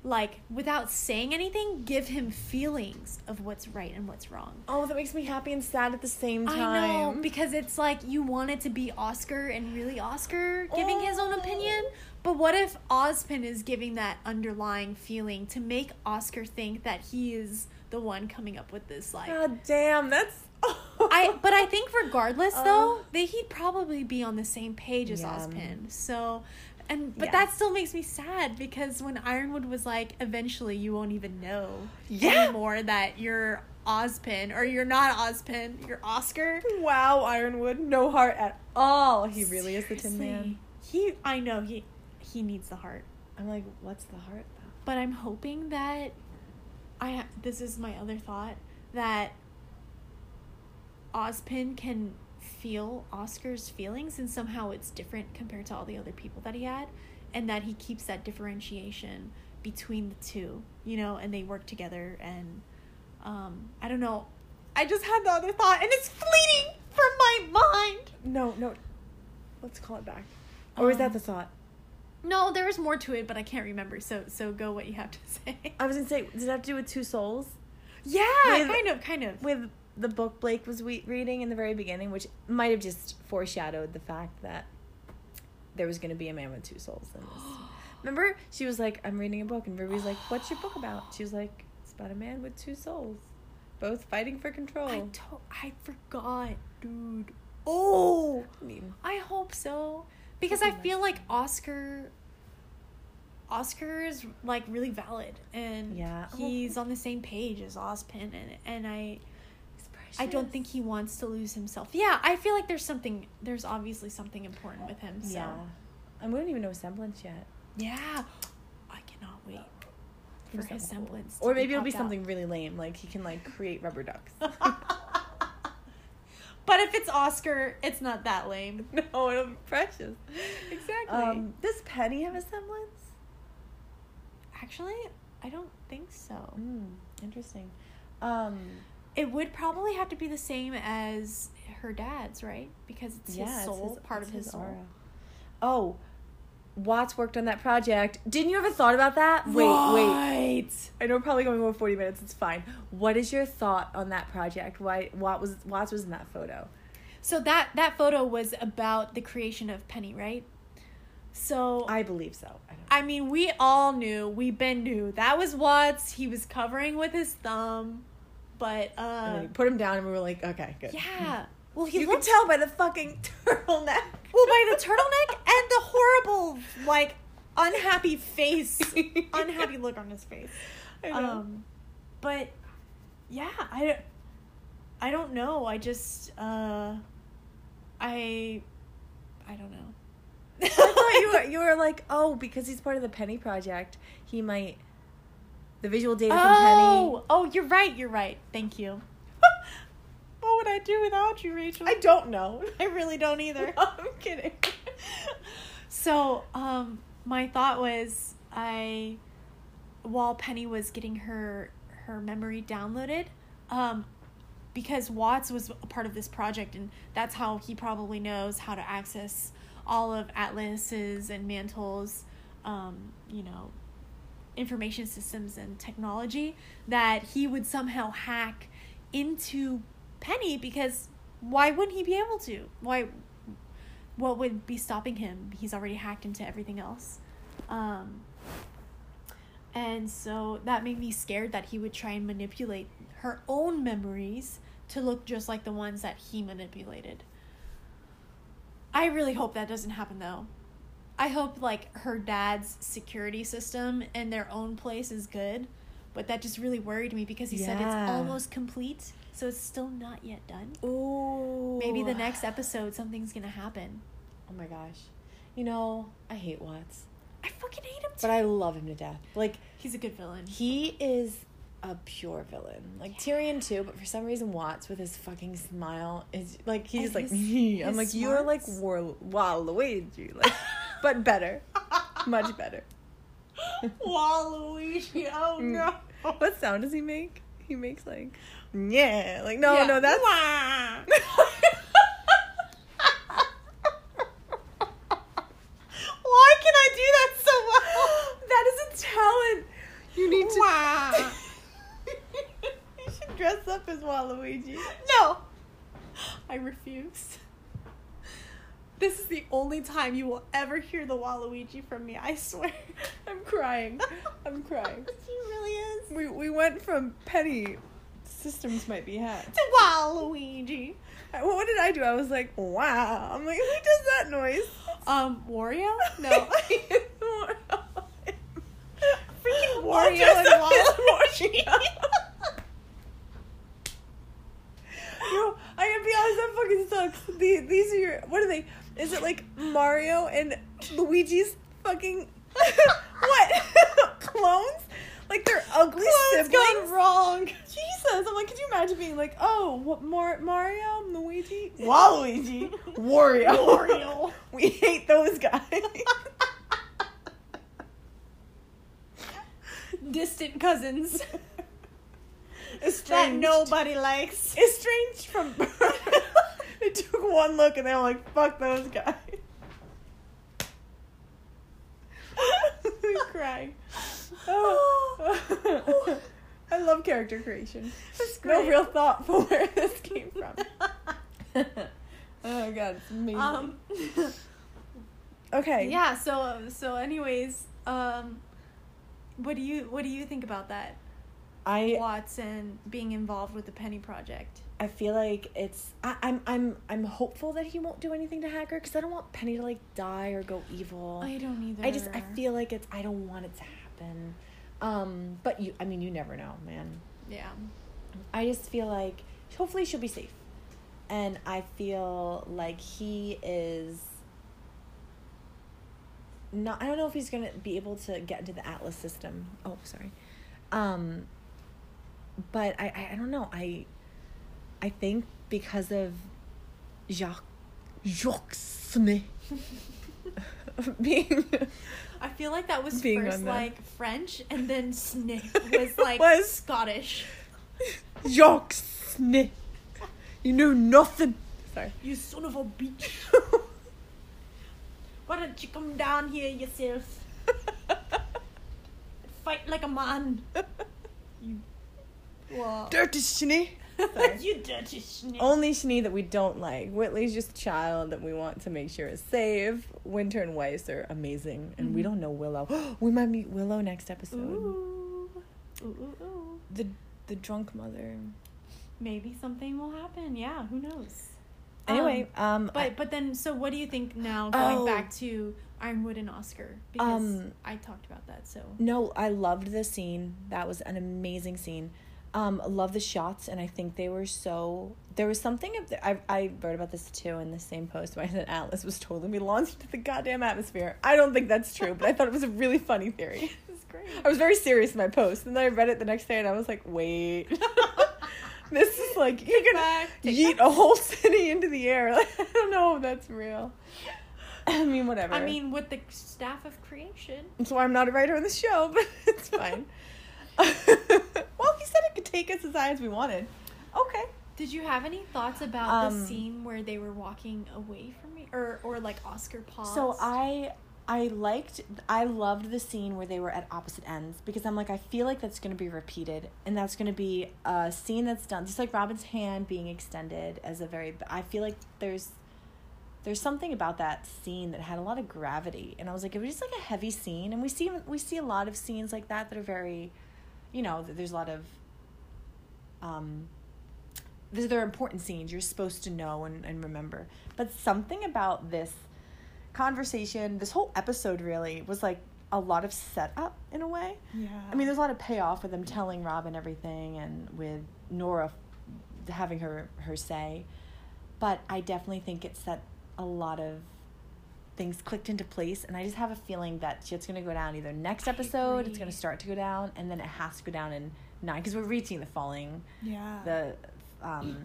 Like, without saying anything, give him feelings of what's right and what's wrong. Oh, that makes me happy and sad at the same time. I know, because it's like you want it to be Oscar and really Oscar giving oh. his own opinion. But what if Ozpin is giving that underlying feeling to make Oscar think that he is the one coming up with this? Like, God damn, that's... I But I think regardless, uh, though, that he'd probably be on the same page as yeah. Ozpin. So... And But yeah. that still makes me sad, because when Ironwood was like, eventually you won't even know yeah. anymore that you're Ozpin, or you're not Ozpin, you're Oscar. Wow, Ironwood, no heart at all. He really Seriously. Is the Tin Man. He, I know, he he needs the heart. I'm like, what's the heart, though? But I'm hoping that, I this is my other thought, that Ozpin can... feel Oscar's feelings, and somehow it's different compared to all the other people that he had, and that he keeps that differentiation between the two, you know, and they work together, and um I don't know, I just had the other thought and it's fleeting from my mind. No no let's call it back. Or um, is that the thought? No, there was more to it, but I can't remember, so so go what you have to say. I was gonna say, does that have to do with two souls? Yeah, with, kind of kind of with the book Blake was we- reading in the very beginning, which might have just foreshadowed the fact that there was going to be a man with two souls in this. Remember? She was like, I'm reading a book. And Ruby's like, what's your book about? She was like, it's about a man with two souls. Both fighting for control. I, to- I forgot, dude. Oh! I, mean, I hope so. Because I feel like Oscar... Oscar is, like, really valid. And yeah. he's on the same page as Ozpin. And, and I... I don't think he wants to lose himself. Yeah, I feel like there's something, there's obviously something important with him. So. Yeah. And we don't even know Semblance yet. Yeah. I cannot wait for his cool. Semblance. Or maybe it'll be something out. Really lame, like he can like create rubber ducks. But if it's Oscar, it's not that lame. No, it'll be precious. Exactly. Um, does Penny have a semblance? Actually, I don't think so. Mm, interesting. Um... It would probably have to be the same as her dad's, right? Because it's yeah, his soul, it's his, part of his, his aura. Soul. Oh, Watts worked on that project. Didn't you ever thought about that? Wait, right. wait. I know we're probably going over forty minutes. It's fine. What is your thought on that project? Why Watts was Watts was in that photo? So that that photo was about the creation of Penny, right? So I believe so. I, don't know. I mean, we all knew. We Ben knew that was Watts. He was covering with his thumb. But, uh... Like, put him down, and we were like, okay, good. Yeah. Well, he You looked, can tell by the fucking turtleneck. Well, by the turtleneck and the horrible, like, unhappy face. Unhappy look on his face. I know. Um, but, yeah, I, I don't know. I just, uh... I... I don't know. I thought you were, you were like, oh, because he's part of the Penny Project, he might... The visual data oh, from Penny. Oh, you're right, you're right. Thank you. What would I do without you, Rachel? I don't know. I really don't either. No, I'm kidding. So, um, my thought was, I, while Penny was getting her her memory downloaded, um, because Watts was a part of this project, and that's how he probably knows how to access all of Atlas's and Mantle's, um, you know, information systems and technology, that he would somehow hack into Penny, because why wouldn't he be able to? Why? What would be stopping him? He's already hacked into everything else. Um, and so that made me scared that he would try and manipulate her own memories to look just like the ones that he manipulated. I really hope that doesn't happen, though. I hope, like, her dad's security system and their own place is good. But that just really worried me, because he yeah. said it's almost complete, so it's still not yet done. Ooh. Maybe the next episode something's going to happen. Oh, my gosh. You know, I hate Watts. I fucking hate him too. But I love him to death. Like, he's a good villain. He is a pure villain. Like, yeah. Tyrian too, but for some reason Watts with his fucking smile is like, he's like, his, I'm like, you're like War Waluigi. Like, but better. Much better. Waluigi. Oh no. What sound does he make? He makes like, yeah. Like, no, yeah. no, that's. Why can I do that so well? That is a talent. You need to. Wow. You should dress up as Waluigi. No. I refuse. This is the only time you will ever hear the Waluigi from me, I swear. I'm crying. I'm crying. She really is. We we went from Penny systems might be hacked to Waluigi. I, what did I do? I was like, wow. I'm like, who does that noise? Um, Wario? No. Freaking Wario and Waluigi. Yo, I gotta be honest, that fucking sucks. The, these are your, what are they? Is it like Mario and Luigi's fucking what clones? Like they're ugly clones siblings gone wrong. Jesus, I'm like, could you imagine being like, oh, what Mar- Mario, Luigi, Waluigi, Wario, Wario. We hate those guys. Distant cousins. Estranged. That nobody likes. Estranged from birth. They took one look and they were like, fuck those guys. I'm crying. Oh. I love character creation. That's great. No real thought for where this came from. Oh, God. It's amazing. Um, okay. Yeah, so, so anyways, um, what do you, what do you think about that? I, Watson being involved with the Penny Project. I feel like it's I, I'm I'm I'm hopeful that he won't do anything to Hacker because I don't want Penny to like die or go evil. I don't either. I just I feel like it's I don't want it to happen. Um, but you I mean you never know, man. Yeah. I just feel like hopefully she'll be safe, and I feel like he is. Not I don't know if he's gonna be able to get into the Atlas system. Oh sorry. Um. But I, I, I don't know. I I think because of Jacques, Jacques Smith being... I feel like that was first like that. French and then Smith was like was Scottish. Jacques Smith. You know nothing. Sorry. You son of a bitch. Why don't you come down here yourself? Fight like a man. You... Whoa. Dirty Schnee. You dirty Schnee. Only Schnee that we don't like. Whitley's just a child that we want to make sure is safe. Winter and Weiss are amazing. And mm-hmm. we don't know Willow. We might meet Willow next episode. Ooh. Ooh, ooh, ooh. The, the drunk mother. Maybe something will happen. Yeah, who knows? Anyway. Um, um, but, I, but then, so what do you think now going oh, back to Ironwood and Oscar? Because um, I talked about that, so. No, I loved this scene. That was an amazing scene. Um, love the shots, and I think they were so... There was something... Of the, I I wrote about this, too, in the same post where I said Atlas was totally me launched into the goddamn atmosphere. I don't think that's true, but I thought it was a really funny theory. It's great. I was very serious in my post, and then I read it the next day, and I was like, wait. This is like... You're going to yeet a whole city into the air. Like, I don't know if that's real. I mean, whatever. I mean, with the staff of creation. That's why I'm not a writer on the show, but it's fine. Well, he said it could take us as high as we wanted. Okay. Did you have any thoughts about um, the scene where they were walking away from me, or or like Oscar paused? So I I liked I loved the scene where they were at opposite ends because I'm like I feel like that's going to be repeated and that's going to be a scene that's done just like Robin's hand being extended as a very I feel like there's there's something about that scene that had a lot of gravity and I was like it was just like a heavy scene and we see we see a lot of scenes like that that are very. You know, there's a lot of, um, there's, there are important scenes you're supposed to know and, and remember. But something about this conversation, this whole episode really, was like a lot of setup in a way. Yeah. I mean, there's a lot of payoff with them telling Robin everything and with Nora having her, her say. But I definitely think it set a lot of things clicked into place, and I just have a feeling that shit's going to go down either next episode, it's going to start to go down, and then it has to go down in nine, because we're reaching the falling. Yeah. The, um,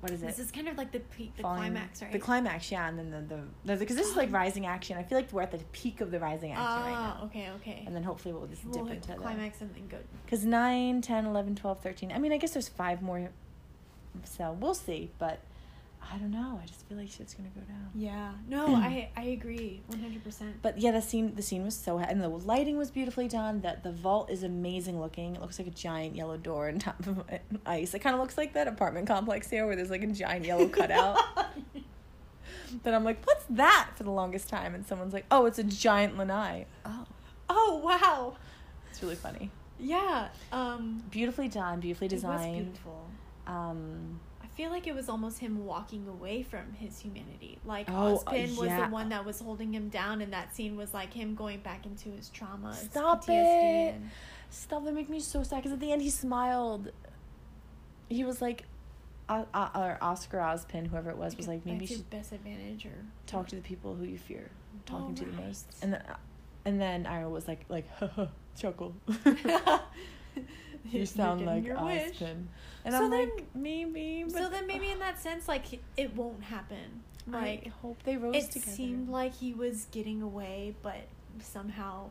what is it? This is kind of like the peak, the falling, climax, right? The climax, yeah, and then the, the, because this is like rising action. I feel like we're at the peak of the rising action uh, right now. Oh, okay, okay. And then hopefully we'll just we'll dip into the climax and then go. Because nine, ten, eleven, twelve, thirteen, I mean, I guess there's five more, so we'll see, but I don't know. I just feel like shit's gonna go down. Yeah. No, I I agree, one hundred percent. But yeah, the scene the scene was so, and the lighting was beautifully done. That the vault is amazing looking. It looks like a giant yellow door on top of ice. It kind of looks like that apartment complex here where there's like a giant yellow cutout. Then I'm like, what's that? For the longest time, and someone's like, oh, it's a giant lanai. Oh. Oh wow. It's really funny. Yeah. Um. Beautifully done. Beautifully designed. It was beautiful. Um. I feel like it was almost him walking away from his humanity. Like, oh, Ozpin uh, yeah. was the one that was holding him down, and that scene was like him going back into his trauma. Stop his P T S D it! And... Stop! That made me so sad. Because at the end, he smiled. He was like, uh, uh, or Oscar Ozpin, whoever it was, like was like, maybe you should best advantage or talk to the people who you fear talking oh, to right. the most. And then, and then Iron was like, like, chuckle. You sound like Ozpin. And so I'm then, like, maybe. But, so then maybe in that sense, like, it won't happen. Like, I hope they rose it together. It seemed like he was getting away, but somehow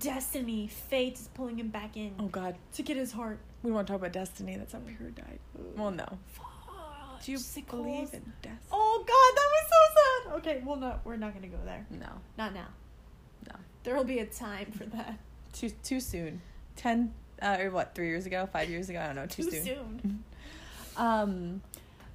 destiny, fate is pulling him back in. Oh, God. To get his heart. We want to talk about destiny. That's how Pietro died. Well, no. Fuck. Do you Sickles. believe in destiny? Oh, God, that was so sad. Okay, well, no, we're not going to go there. No. Not now. No. There will be a time for that. Too, too soon. Ten... Uh, or what, three years ago, five years ago? I don't know, too, too soon. soon. um,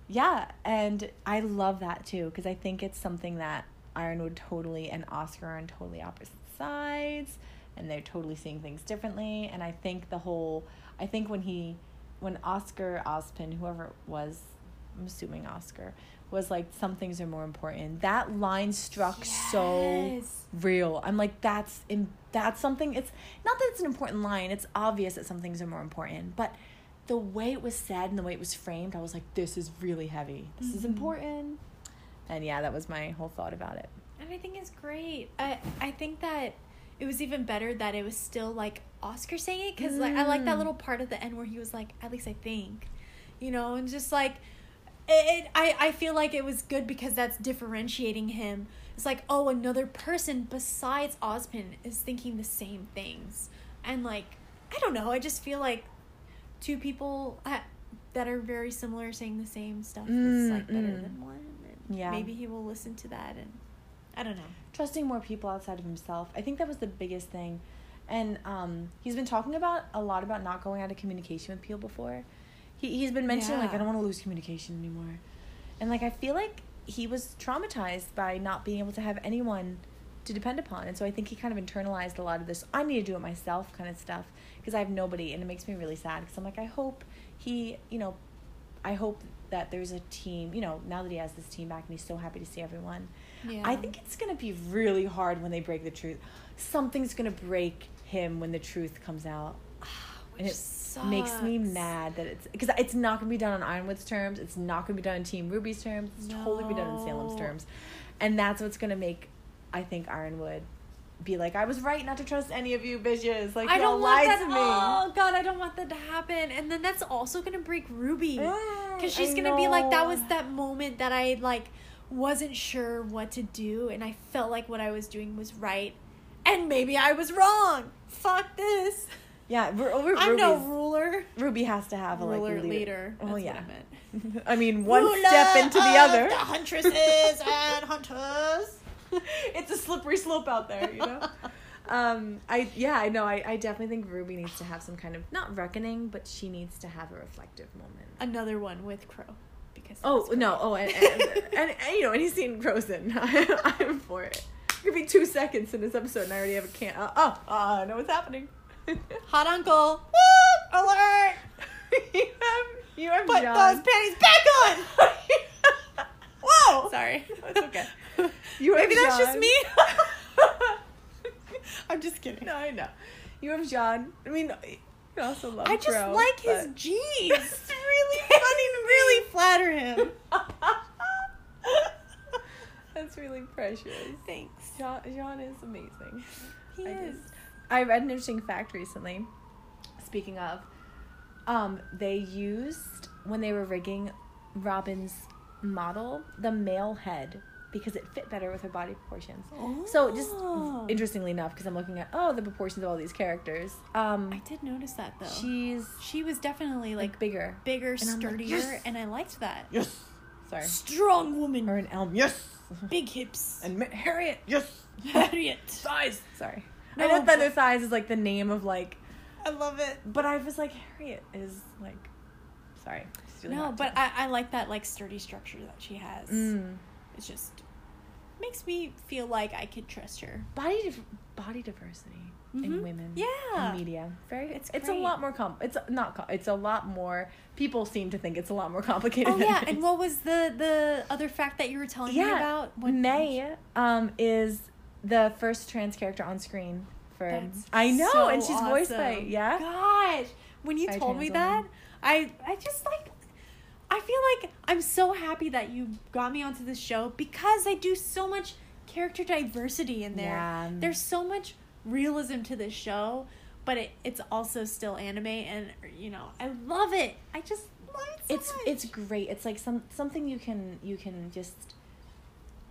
yeah, and I love that too, because I think it's something that Ironwood totally and Oscar are on totally opposite sides, and they're totally seeing things differently. And I think the whole, I think when he, when Oscar, Ozpin, whoever it was, I'm assuming Oscar, was like, some things are more important. That line struck yes. so real. I'm like, that's in, that's something. It's not that it's an important line. It's obvious that some things are more important. But the way it was said and the way it was framed, I was like, this is really heavy. This mm-hmm. is important. And yeah, that was my whole thought about it. And I think it's great. I, I think that it was even better that it was still like Oscar saying it. Because mm. like, I like that little part at the end where he was like, at least I think. You know, and just like... It, it I, I feel like it was good because that's differentiating him. It's like, oh, another person besides Ozpin is thinking the same things. And, like, I don't know. I just feel like two people ha- that are very similar saying the same stuff mm, is, like, better mm. than one. And yeah. Maybe he will listen to that. And I don't know. Trusting more people outside of himself. I think that was the biggest thing. And um, he's been talking about a lot about not going out of communication with people before. He, he's been mentioning, yeah. like, I don't want to lose communication anymore. And, like, I feel like he was traumatized by not being able to have anyone to depend upon. And so I think he kind of internalized a lot of this, I need to do it myself kind of stuff, because I have nobody. And it makes me really sad, because I'm like, I hope he, you know, I hope that there's a team, you know, now that he has this team back and he's so happy to see everyone. Yeah. I think it's going to be really hard when they break the truth. Something's going to break him when the truth comes out. And it sucks. Makes me mad that it's... Because it's not going to be done on Ironwood's terms. It's not going to be done on Team Ruby's terms. It's no. totally going to be done in Salem's terms. And that's what's going to make, I think, Ironwood be like, I was right not to trust any of you bitches. Like, I y'all don't lied want that, to me. Oh, God, I don't want that to happen. And then that's also going to break Ruby. Because she's going to be like, that was that moment that I, like, wasn't sure what to do. And I felt like what I was doing was right. And maybe I was wrong. Fuck this. Yeah, we're over. I'm Ruby's, no ruler. Ruby has to have a like ruler leader. leader. That's oh yeah, what I, meant. I mean one ruler step into the of other. The huntresses and hunters. It's a slippery slope out there, you know. um, I yeah, I know. I, I definitely think Ruby needs to have some kind of not reckoning, but she needs to have a reflective moment. Another one with Qrow, because oh no, oh and and, and, and and you know, and he's seen Qrow's in. I'm for it. It could be two seconds in this episode, and I already have a can. Uh, oh, uh, I know what's happening. Hot uncle. Woo! Alert! you have, you have Put Jaune. Those panties back on! Whoa! Sorry. That's okay. You Maybe that's Jaune. Just me? I'm just kidding. No, I know. You have Jaune. I mean, you also love I just Qrow, like his jeans. It's really funny to really flatter him. That's really precious. Thanks. Jaune, Jaune is amazing. He I is. Just, I read an interesting fact recently. Speaking of, um, they used, when they were rigging Robin's model, the male head because it fit better with her body proportions. Oh. So just interestingly enough, because I'm looking at oh the proportions of all these characters. Um, I did notice that though. She's she was definitely like, like bigger, bigger, and sturdier, like, yes! And I liked that. Yes. Sorry. Strong woman. Or an elm. Yes. Big hips. And Harriet. Yes. Harriet. Thighs. Sorry. No, I know that their thighs is like the name of like. I love it. But I was like, Harriet is like, sorry. Really no, but I, I like that like sturdy structure that she has. Mm. It just makes me feel like I could trust her. Body di- body diversity mm-hmm. in women. Yeah. In media. Very it's it's great. a lot more com it's not com- it's a lot more people seem to think it's a lot more complicated. Oh than yeah, it is. And what was the, the other fact that you were telling yeah. me about? What May um is the first trans character on screen for That's I know so and she's awesome. voiced by yeah. Gosh. When you by told me that, woman. I I just like I feel like I'm so happy that you got me onto this show because they do so much character diversity in there. Yeah. There's so much realism to this show, but it, it's also still anime, and you know I love it. I just love it so it's, much. It's great. It's like some something you can you can just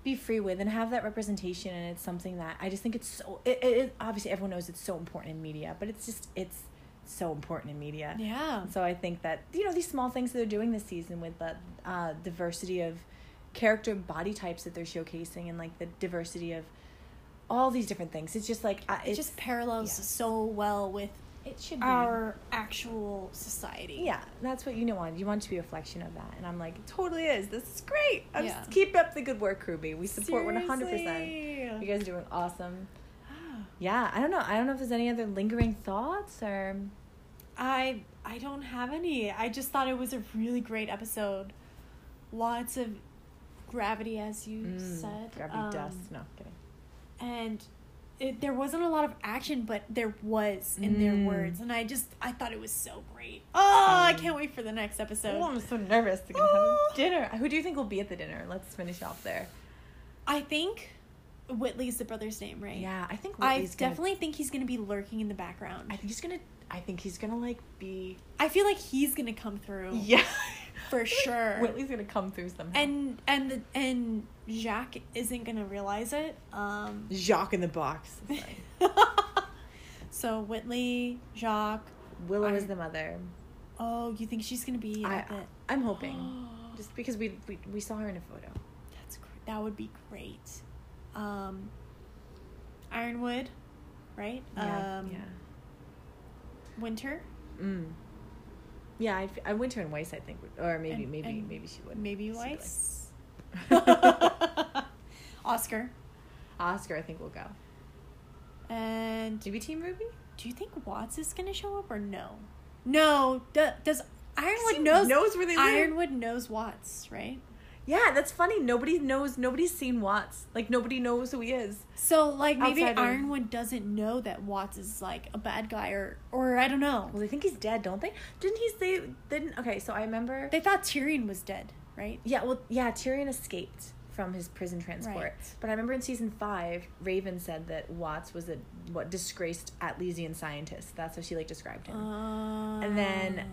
be free with and have that representation, and it's something that I just think it's so. It, it obviously everyone knows it's so important in media, but it's just it's. so important in media. Yeah. So I think that, you know, these small things that they're doing this season with the uh, diversity of character body types that they're showcasing and, like, the diversity of all these different things. It's just, like... Uh, it's, it just parallels yeah. so well with it should be. our actual society. Yeah. That's what you know, want. You want to be a reflection of that. And I'm like, it totally is. This is great. I'm yeah. just, keep up the good work, Ruby. We support Seriously. one hundred percent. You guys are doing awesome. Yeah, I don't know. I don't know if there's any other lingering thoughts or... I I don't have any. I just thought it was a really great episode. Lots of gravity, as you mm, said. Gravity um, dust. No, kidding. And it, there wasn't a lot of action, but there was in mm. their words. And I just, I thought it was so great. Oh, um, I can't wait for the next episode. Oh, I'm so nervous. They're going to oh. have dinner. Who do you think will be at the dinner? Let's finish off there. I think... Whitley's the brother's name, right? Yeah, I think Whitley's I gonna, definitely think he's gonna be lurking in the background. I think he's gonna I think he's gonna like be I feel like he's gonna come through. Yeah. For sure. Whitley's gonna come through somehow. And and the and Jacques isn't gonna realize it. Um Jacques in the box. So Whitley, Jacques, Willow I, is the mother. Oh, you think she's gonna be I, at it? I'm hoping. Just because we, we we saw her in a photo. That's great. That would be great. Um, Ironwood, right? Yeah, um, yeah. Winter. Mm. Yeah, I, I Winter and Weiss, I think, or maybe, and, maybe, and maybe she would. Maybe Weiss. Oscar. Oscar, I think will go. And maybe Team Ruby. Do you think Watts is gonna show up or no? No. Does, does Ironwood she knows knows where they live? Ironwood knows Watts, right? Yeah, that's funny. Nobody knows. Nobody's seen Watts. Like, nobody knows who he is. So, like, maybe Outside Ironwood of... doesn't know that Watts is, like, a bad guy or, or I don't know. Well, they think he's dead, don't they? Didn't he say... Didn't... Okay, so I remember... They thought Tyrian was dead, right? Yeah, well, yeah, Tyrian escaped from his prison transport. Right. But I remember in season five, Raven said that Watts was a what disgraced Atlesian scientist. That's how she, like, described him. Uh... And then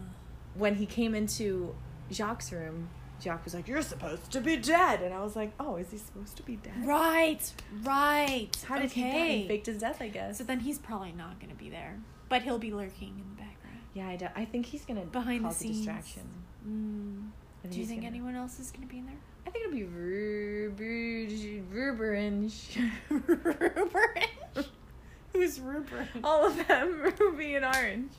when he came into Jacques' room... Jacques was like, you're supposed to be dead. And I was like, oh, is he supposed to be dead? Right, right. How did okay. he die? He faked his death, I guess. So then he's probably not going to be there. But he'll be lurking in the background. Yeah, I, do- I think he's going to cause a distraction. Mm. Do you think gonna... anyone else is going to be in there? I think it'll be Ruby, Ruberin. Ruberin? Who's Ruberin? All of them, Ruby and Orange.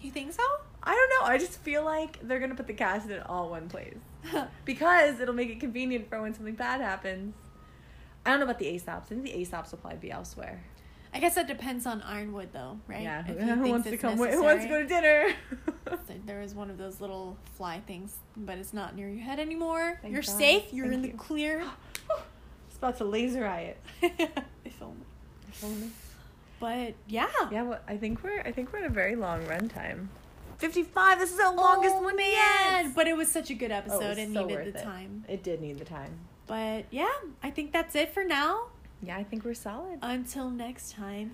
You think so? I don't know. I just feel like they're going to put the cast in all one place. Because it'll make it convenient for when something bad happens. I don't know about the Aesops. I think the Aesops will probably be elsewhere. I guess that depends on Ironwood, though, right? Yeah. If who, who wants to come? Who wants to go to dinner? There is one of those little fly things, but it's not near your head anymore. Thank You're God. safe. You're Thank in you. the clear. It's about to laser eye it. If only. If only. But, yeah. Yeah, well, I think we're, I think we're at a very long run time. fifty-five, this is the longest oh, one yet. But it was such a good episode. Oh, it, it so needed the it. time. It did need the time. But yeah, I think that's it for now. Yeah, I think we're solid. Until next time,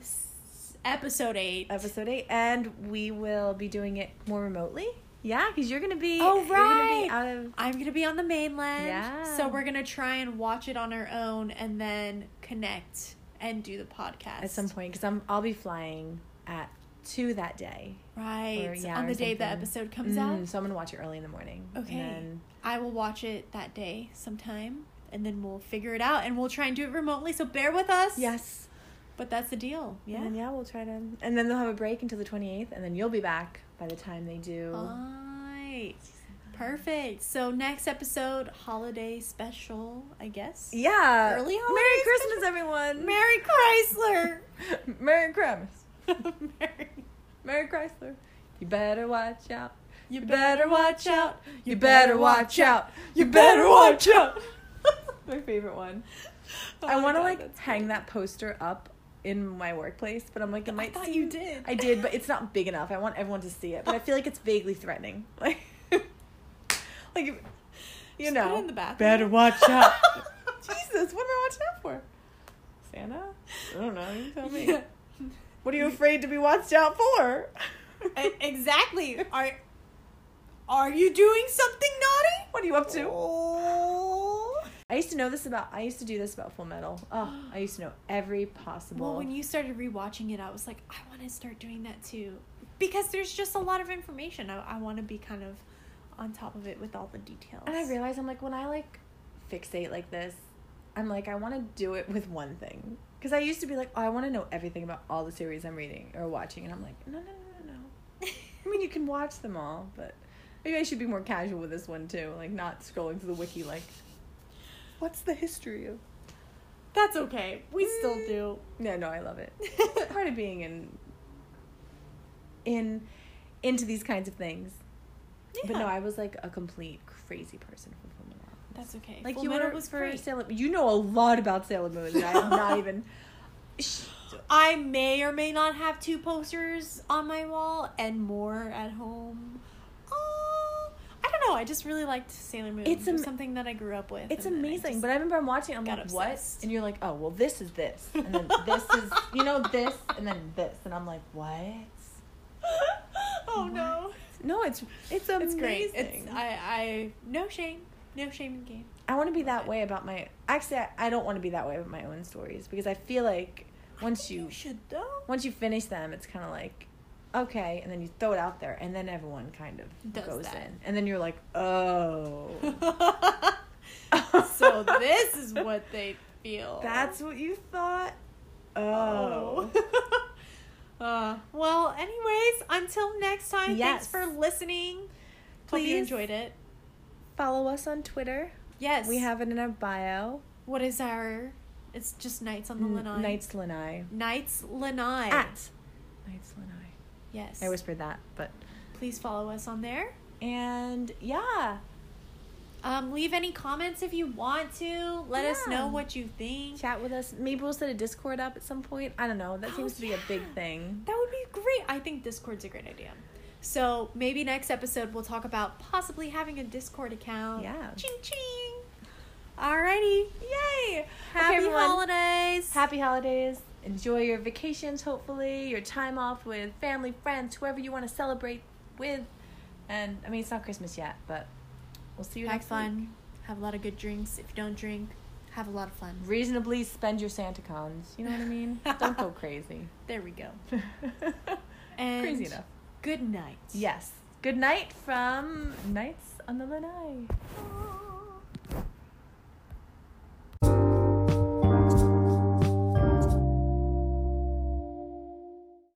episode eight. Episode eight, and we will be doing it more remotely. Yeah, because you're gonna be. Oh right. You're gonna be out of... I'm gonna be on the mainland. Yeah. So we're gonna try and watch it on our own, and then connect and do the podcast at some point. Because I'm, I'll be flying at two that day. Right. Or, yeah, on the day something. The episode comes mm, out. So I'm gonna watch it early in the morning. Okay. And then... I will watch it that day sometime. And then we'll figure it out, and we'll try and do it remotely. So bear with us. Yes. But that's the deal. Yeah. And then, yeah, we'll try to. And then they'll have a break until the twenty-eighth, and then you'll be back by the time they do. All right. Perfect. So next episode, holiday special, I guess. Yeah. Early holiday. Merry Christmas, special. Everyone. Merry Chrysler. Merry Christmas. Merry. Merry Chrysler. You better watch out. You better watch out. You better watch out. You better watch out. My favorite one. Oh I want to like hang great. That poster up in my workplace, but I'm like, it might. I thought seem... you did. I did, but it's not big enough. I want everyone to see it, but I feel like it's vaguely threatening. Like, like you Just know, put it in the bathroom. Better watch out. Jesus, what am I watching out for? Santa? I don't know. You tell me. Yeah. What are you afraid to be watched out for? Exactly. Are Are you doing something naughty? What are you up to? Oh. I used to know this about, I used to do this about Full Metal. Oh, I used to know every possible. Well, when you started rewatching it, I was like, I want to start doing that too. Because there's just a lot of information. I, I want to be kind of on top of it with all the details. And I realized, I'm like, when I like fixate like this, I'm like, I want to do it with one thing. Because I used to be like, oh, I want to know everything about all the series I'm reading or watching. And I'm like, no, no, no, no, no. I mean, you can watch them all, but maybe I should be more casual with this one too. Like not scrolling through the wiki like... What's the history of? That's okay. We still do. No, no, I love it. It's part of being in, in, into these kinds of things. Yeah. But no, I was like a complete crazy person for Full Metal. That's okay. Like Full you Metal were was for great. Sailor. You know a lot about Sailor Moon. That I'm not even. I may or may not have two posters on my wall and more at home. No, I just really liked Sailor Moon. It's am- it was something that I grew up with. It's amazing, but I remember I'm watching, I'm like, obsessed. What? And you're like, oh, well, this is this. And then this is, you know, this, and then this. And I'm like, what? Oh, what? No. No, it's it's amazing. It's great. It's, I, I, no shame. No shame in the game. I want to be that way about my, actually, I, I don't want to be that way about my own stories, because I feel like once you, you should, though. Once you finish them, it's kind of like, okay, and then you throw it out there, and then everyone kind of Does goes that. In. And then you're like, oh. So this is what they feel. That's what you thought? Oh. oh. uh, well, anyways, until next time, yes. Thanks for listening. Please. Hope you enjoyed it. Follow us on Twitter. Yes. We have it in our bio. What is our... It's just Knights on the N- Lanai. Knights Lanai. Knights Lanai. At Knights Lanai. Yes. I whispered that, but... Please follow us on there. And, yeah. Um, leave any comments if you want to. Let yeah. us know what you think. Chat with us. Maybe we'll set a Discord up at some point. I don't know. That oh, seems to yeah. be a big thing. That would be great. I think Discord's a great idea. So, maybe next episode we'll talk about possibly having a Discord account. Yeah. Ching, ching. Alrighty. Yay. Happy okay, holidays. Happy holidays. Enjoy your vacations, hopefully, your time off with family, friends, whoever you want to celebrate with. And, I mean, it's not Christmas yet, but we'll see you have next fun. Week. Have fun. Have a lot of good drinks. If you don't drink, have a lot of fun. Reasonably spend your SantaCons. You know what I mean? Don't go crazy. There we go. And crazy enough. Good night. Yes. Good night from Nights on the Lanai.